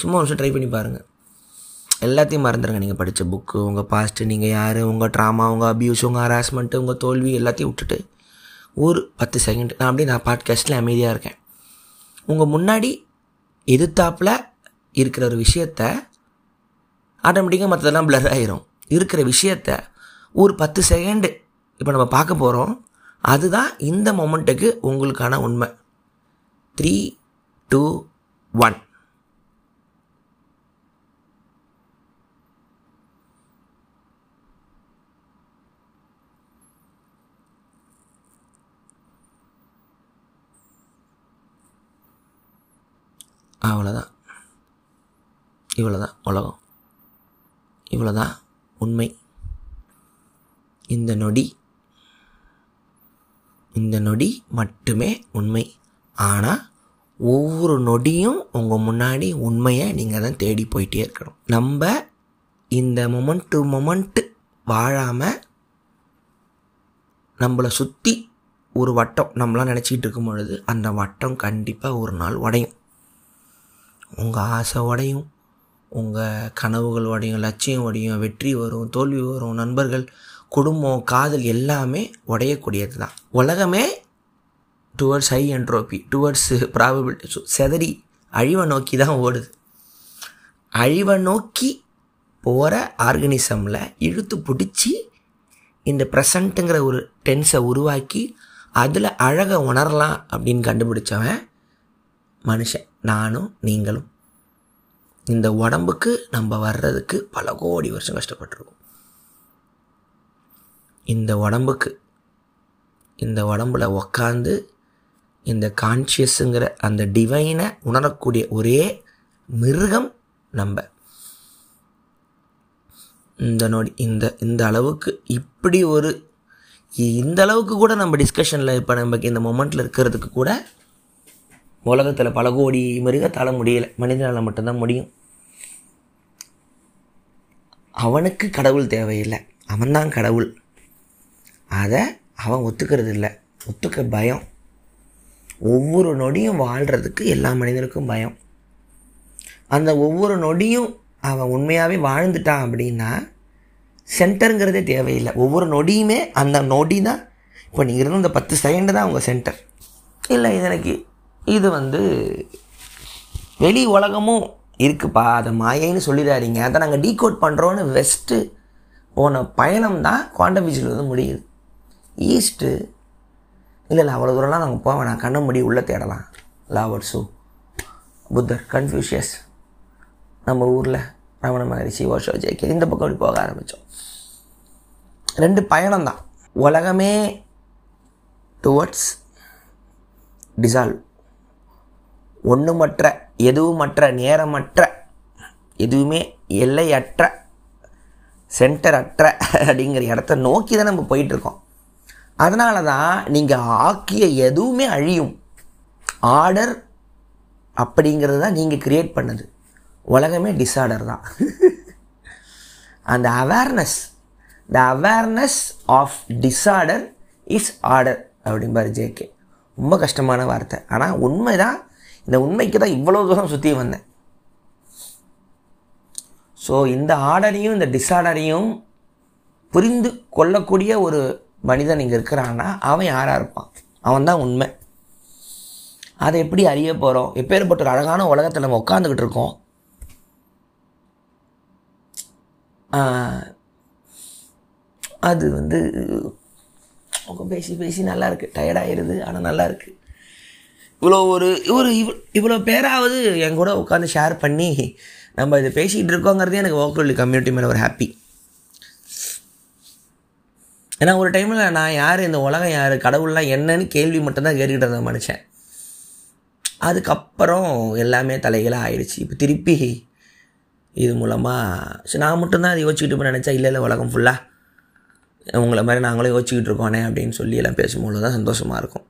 சும்மா ஒரு நிமிஷம் ட்ரை பண்ணி பாருங்கள், எல்லாத்தையும் மறந்துடுங்க. நீங்கள் படித்த புக்கு, உங்கள் பாஸ்ட்டு, நீங்கள் யார், உங்கள் ட்ராமா, உங்கள் அப்யூஸ், உங்கள் ஹராஸ்மெண்ட்டு, உங்கள் தோல்வி எல்லாத்தையும் விட்டுட்டு ஒரு 10 செகண்ட் நான் அப்படியே நான் பாட்காஸ்ட்டில் அமைதியாக இருக்கேன். உங்கள் முன்னாடி எதிர்த்தாப்பில் இருக்கிற ஒரு விஷயத்தை ஆட்டோமேட்டிக்காக மற்றதெல்லாம் பிளர் ஆகிரும். இருக்கிற விஷயத்த ஒரு 10 செகண்டு இப்போ நம்ம பார்க்க போகிறோம், அதுதான் இந்த மொமெண்ட்டுக்கு உங்களுக்கான உண்மை. 3, 2, 1 அவ்வளோதான். இவ்வளோதான் உலகம், இவ்வளோதான் உண்மை. இந்த நொடி, இந்த நொடி மட்டுமே உண்மை. ஆனால் ஒவ்வொரு நொடியும் உங்கள் முன்னாடி உண்மையை நீங்கள் தான் தேடி போயிட்டே இருக்கணும். நம்ம இந்த மொமெண்ட் டு மொமெண்ட் வாழாமல் நம்மளை சுற்றி ஒரு வட்டம் நம்மளாம் நினச்சிக்கிட்டு இருக்கும் பொழுது அந்த வட்டம் கண்டிப்பாக ஒரு நாள் உடையும். உங்கள் ஆசை உடையும், உங்கள் கனவுகள் உடையும், லட்சியம் உடையும், வெற்றி வரும், தோல்வி வரும், நண்பர்கள், குடும்பம், காதல் எல்லாமே உடையக்கூடியது தான். உலகமே towards high என்ட்ரோபி, towards probability செதறி அழிவை நோக்கி தான் ஓடுது. அழிவை நோக்கி போகிற ஆர்கனிசமில் இழுத்து பிடிச்சி இந்த ப்ரெசண்ட்டுங்கிற ஒரு டென்ஸை உருவாக்கி அதில் அழகை உணரலாம் அப்படின்னு கண்டுபிடிச்சவன் மனுஷன். நானும் நீங்களும் இந்த உடம்புக்கு நம்ம வர்றதுக்கு பல கோடி வருஷம் கஷ்டப்பட்டுருக்கோம். இந்த உடம்புக்கு, இந்த உடம்பில் உக்காந்து இந்த கான்ஷியஸுங்கிற அந்த டிவைனை உணரக்கூடிய ஒரே மிருகம் நம்ம. இந்த நொடி இந்த அளவுக்கு இப்படி ஒரு இந்த அளவுக்கு கூட நம்ம டிஸ்கஷனில் இப்போ நமக்கு இந்த மொமெண்ட்டில் இருக்கிறதுக்கு கூட உலகத்தில் பல கோடி மிருகத்தால் முடியலை, மனிதனால் மட்டும்தான் முடியும். அவனுக்கு கடவுள் தேவையில்லை, அவன்தான் கடவுள். அதை அவன் ஒத்துக்கிறது இல்லை, ஒத்துக்க பயம். ஒவ்வொரு நொடியும் வாழ்கிறதுக்கு எல்லா மனிதனுக்கும் பயம். அந்த ஒவ்வொரு நொடியும் அவன் உண்மையாகவே வாழ்ந்துட்டான் அப்படின்னா சென்டருங்கிறதே தேவையில்லை. ஒவ்வொரு நொடியுமே அந்த நொடி தான். இப்போ நீங்கள் இருந்த அந்த 10 செகண்டு தான் உங்கள் சென்டர். இல்லை இதற்கு இது வந்து வெளி உலகமும் இருக்குப்பா, அதை மாயைன்னு சொல்லிடாதீங்க, அதை நாங்கள் டீகோட் பண்ணுறோன்னு வெஸ்ட்டு போன பயணம் தான் குவாண்டம் ஃபிசிக்ஸில் வந்து முடியுது. ஈஸ்ட்டு இல்லை அவ்வளோ தூரம்லாம் நாங்கள் போவேன், நான் கண்ண முடி உள்ளே தேடலாம். லாவர்ஸு, புத்தர், கன்ஃபியூஷியஸ், நம்ம ஊரில் ரமண மகரிஷி, ஓஷோ, ஜேகே, இந்த பக்கம் அப்படி போக ஆரம்பித்தோம். 2 பயணம்தான். உலகமே டுவர்ட்ஸ் டிசால்வ், ஒன்றுமற்ற, எதுவுமற்ற, நேரமற்ற, எதுவுமே எல்லையற்ற சென்டர் அற்ற அப்படிங்கிற இடத்த நோக்கி தான் நம்ம போயிட்டுருக்கோம். அதனால தான் நீங்கள் ஆக்கிய எதுவுமே அழியும். ஆர்டர் அப்படிங்கிறது தான் நீங்கள் க்ரியேட் பண்ணது. உலகமே டிஸார்டர் தான். அந்த awareness, the awareness of disorder is order அப்படிம்பார் ஜேகே. ரொம்ப கஷ்டமான வார்த்தை, ஆனால் உண்மை தான். இந்த உண்மைக்கு தான் இவ்வளோ தூரம் சுற்றி வந்தேன். ஸோ இந்த ஆர்டரையும் இந்த டிஸார்டரையும் புரிந்து கொள்ளக்கூடிய ஒரு மனிதன் இங்கே இருக்கிறான்னா அவன் யாராக இருப்பான்? அவன் தான் உண்மை. அதை எப்படி அறிய போகிறோம்? எப்பேற்பட்ட ஒரு அழகான உலகத்தில் நம்ம உட்காந்துக்கிட்டு இருக்கோம். அது வந்து பேசி பேசி நல்லா இருக்குது, டயர்டாகிடுது, ஆனால் நல்லா இருக்குது. இவ்வளோ இவ்வளோ பேராவது என் கூட உட்காந்து ஷேர் பண்ணி நம்ம இதை பேசிகிட்டு இருக்கோங்கிறதே எனக்கு ஓக்கல்லி கம்யூனிட்டி மேலே ஒரு ஹாப்பி. ஏன்னா ஒரு டைமில் நான் யார், இந்த உலகம் யார், கடவுள்லாம் என்னன்னு கேள்வி மட்டும்தான் கேட்டுக்கிட்டு இருந்தேன் மனுஷன். அதுக்கப்புறம் எல்லாமே தலைகளாக ஆயிடுச்சு. இப்போ திருப்பி இது மூலமாக சரி நான் மட்டும்தான் அதை யோசிச்சுக்கிட்டு இப்போ நினச்சா இல்லை இல்லை உலகம் ஃபுல்லாக உங்களை மாதிரி நாங்களும் யோசிச்சுக்கிட்டு இருக்கோனே அப்படின்னு சொல்லி எல்லாம் பேசும்போது தான் சந்தோஷமாக இருக்கும்.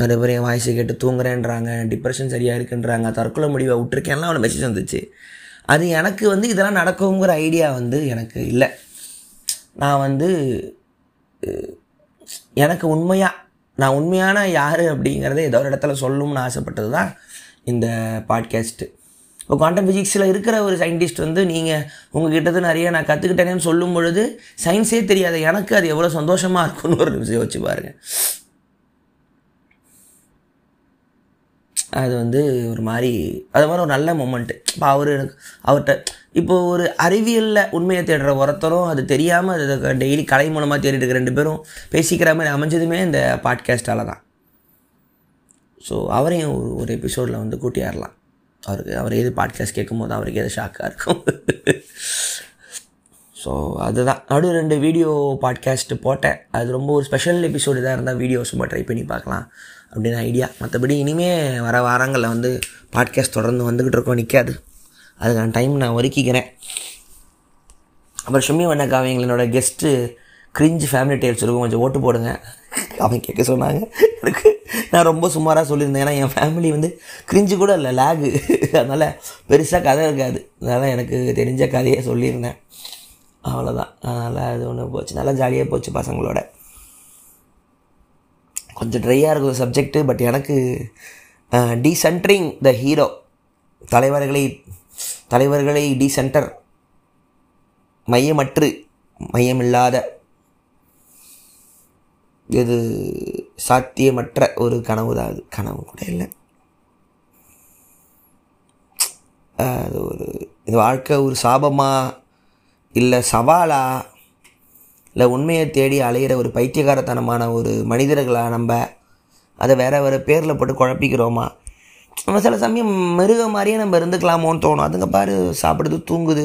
நிறைய பேர் என் வாய்ஸை கேட்டு தூங்குறேன்றாங்க, டிப்ரெஷன் சரியாக இருக்குன்றாங்க, தற்கொலை முடிவை விட்டுருக்கேன்லாம் அவனை மெசேஜ் வந்துச்சு. அது எனக்கு வந்து இதெல்லாம் நடக்குங்கிற ஐடியா வந்து எனக்கு இல்லை. நான் வந்து எனக்கு உண்மையாக நான் உண்மையான யார் அப்படிங்கிறத ஏதோ ஒரு இடத்துல சொல்லணும்னு ஆசைப்பட்டது தான் இந்த பாட்காஸ்ட்டு. இப்போ குவாண்டம் ஃபிசிக்ஸில் இருக்கிற ஒரு சயின்டிஸ்ட் வந்து நீங்கள் உங்கள் கிட்டது நிறைய நான் கற்றுக்கிட்டேனேன்னு சொல்லும் பொழுது சயின்ஸே தெரியாது எனக்கு அது எவ்வளோ சந்தோஷமாக இருக்குன்னு ஒரு நிமிஷம் வச்சு பாருங்கள். அது வந்து ஒரு மாதிரி அது மாதிரி ஒரு நல்ல மொமெண்ட்டு. இப்போ அவர் எனக்கு அவர்கிட்ட இப்போது ஒரு அறிவியலில் உண்மையை தேடுற ஒருத்தரும் அது தெரியாமல் அது டெய்லி கலை மூலமாக தேடிட்டு இருக்க ரெண்டு பேரும் பேசிக்கிற மாதிரி அமைஞ்சதுமே இந்த பாட்காஸ்டால் தான். ஸோ அவரையும் ஒரு எபிசோடில் வந்து கூட்டியாடலாம். அவருக்கு அவர் எது பாட்காஸ்ட் கேட்கும்போது அவருக்கு எது ஷாக்காக இருக்கும். ஸோ அதுதான் நடுவு ரெண்டு வீடியோ பாட்காஸ்ட்டு போட்டேன். அது ரொம்ப ஒரு ஸ்பெஷல் எபிசோடு தான் இருந்தால் வீடியோஸ் மட்டும் ட்ரை பண்ணி பார்க்கலாம் அப்படின்னு ஐடியா. மற்றபடி இனிமேல் வர வாரங்களில் வந்து பாட்காஸ்ட் தொடர்ந்து வந்துக்கிட்டு இருக்கோம், நிற்காது. அதுக்கான டைம் நான் ஒதுக்கிக்கிறேன். அப்புறம் ஷும்மி வண்ணக்காவை எங்களோட கெஸ்ட்டு கிரிஞ்சு ஃபேமிலி டேல்ஸ் இருக்கும், கொஞ்சம் ஓட்டு போடுங்க அவன் கேட்க சொன்னாங்க. எனக்கு நான் ரொம்ப சுமாராக சொல்லியிருந்தேன். ஏன்னா என் ஃபேமிலி வந்து கிரிஞ்சு கூட இல்லை, லேகு, அதனால் பெருசாக கதை இருக்காது. அதனால் எனக்கு தெரிஞ்ச கதையை சொல்லியிருந்தேன், அவ்வளோதான். அதனால் அது ஒன்று போச்சு, நல்லா ஜாலியாக போச்சு பசங்களோட. கொஞ்சம் ட்ரையாக இருக்கும் சப்ஜெக்ட்டு, பட் எனக்கு டீசென்ட்ரிங் த ஹீரோ, தலைவர்களை டீசென்டர், மையமற்று மையமில்லாத இது சாத்தியமற்ற ஒரு கனவு தான். அது கனவு கூட இல்லை, அது ஒரு இது வாழ்க்கை. ஒரு சாபமா இல்லை சவாலா இல்லை உண்மையை தேடி அலையிற ஒரு பைத்தியகாரத்தனமான ஒரு மனிதர்களாக நம்ம அதை வேறு வேறு பேரில் போட்டு குழப்பிக்கிறோமா? நம்ம சில சமயம் மிருக மாதிரியே நம்ம இருந்துக்கலாமோன்னு தோணும். அதுங்க பாரு சாப்பிடுது, தூங்குது,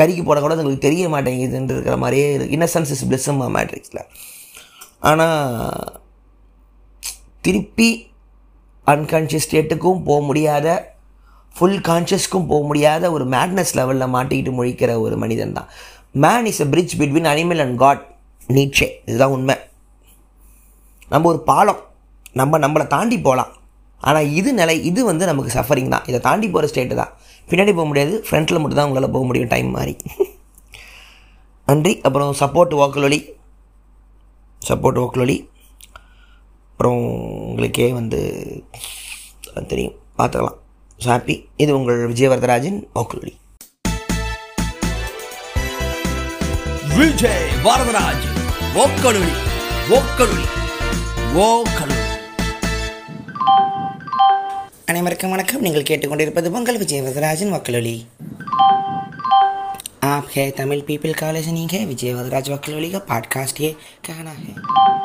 கறிக்கு போட கூட அதுங்களுக்கு தெரிய மாட்டேங்குதுன்னு இருக்கிற மாதிரியே இன்னசென்ஸ் இஸ் பிளெஸ்ஸும் மேட்ரிக்ஸில். ஆனால் திருப்பி அன்கான்ஷியஸ் ஸ்டேட்டுக்கும் போக முடியாத, ஃபுல் கான்ஷியஸ்க்கும் போக முடியாத ஒரு மேட்னஸ் லெவலில் மாட்டிக்கிட்டு முழிக்கிற ஒரு மனிதன் தான். Man is a bridge between animal and God, Nietzsche. இதுதான் உண்மை. நம்ம ஒரு பாலம், நம்மளை தாண்டி போகலாம். ஆனால் இது நிலை, இது வந்து நமக்கு சஃபரிங் தான். இதை தாண்டி போகிற ஸ்டேட்டு தான். பின்னாடி போக முடியாது, ஃப்ரண்ட்டில் மட்டும் தான் உங்களால் போக முடியும் டைம் மாதிரி. நன்றி. அப்புறம் சப்போர்ட் வாக்குலொலி அப்புறம் உங்களுக்கே வந்து தெரியும், பார்த்துக்கலாம். So happy. இது உங்கள் விஜய் வரதராஜன், வாக்குலொலி. விஜய் வரதராஜன் ஓக்கலொலி ஓக்கலொலி ஓக்கலொலி. அனைவருக்கும் வணக்கம். நீங்கள் கேட்டுக்கொண்டிருப்பது பொங்கல் விஜய் வரதராஜன் ஓக்கலொலி. आप है तमिल पीपल कॉलेज नहीं है, विजय वरदराज वकलोली का पॉडकास्ट ये कहना है.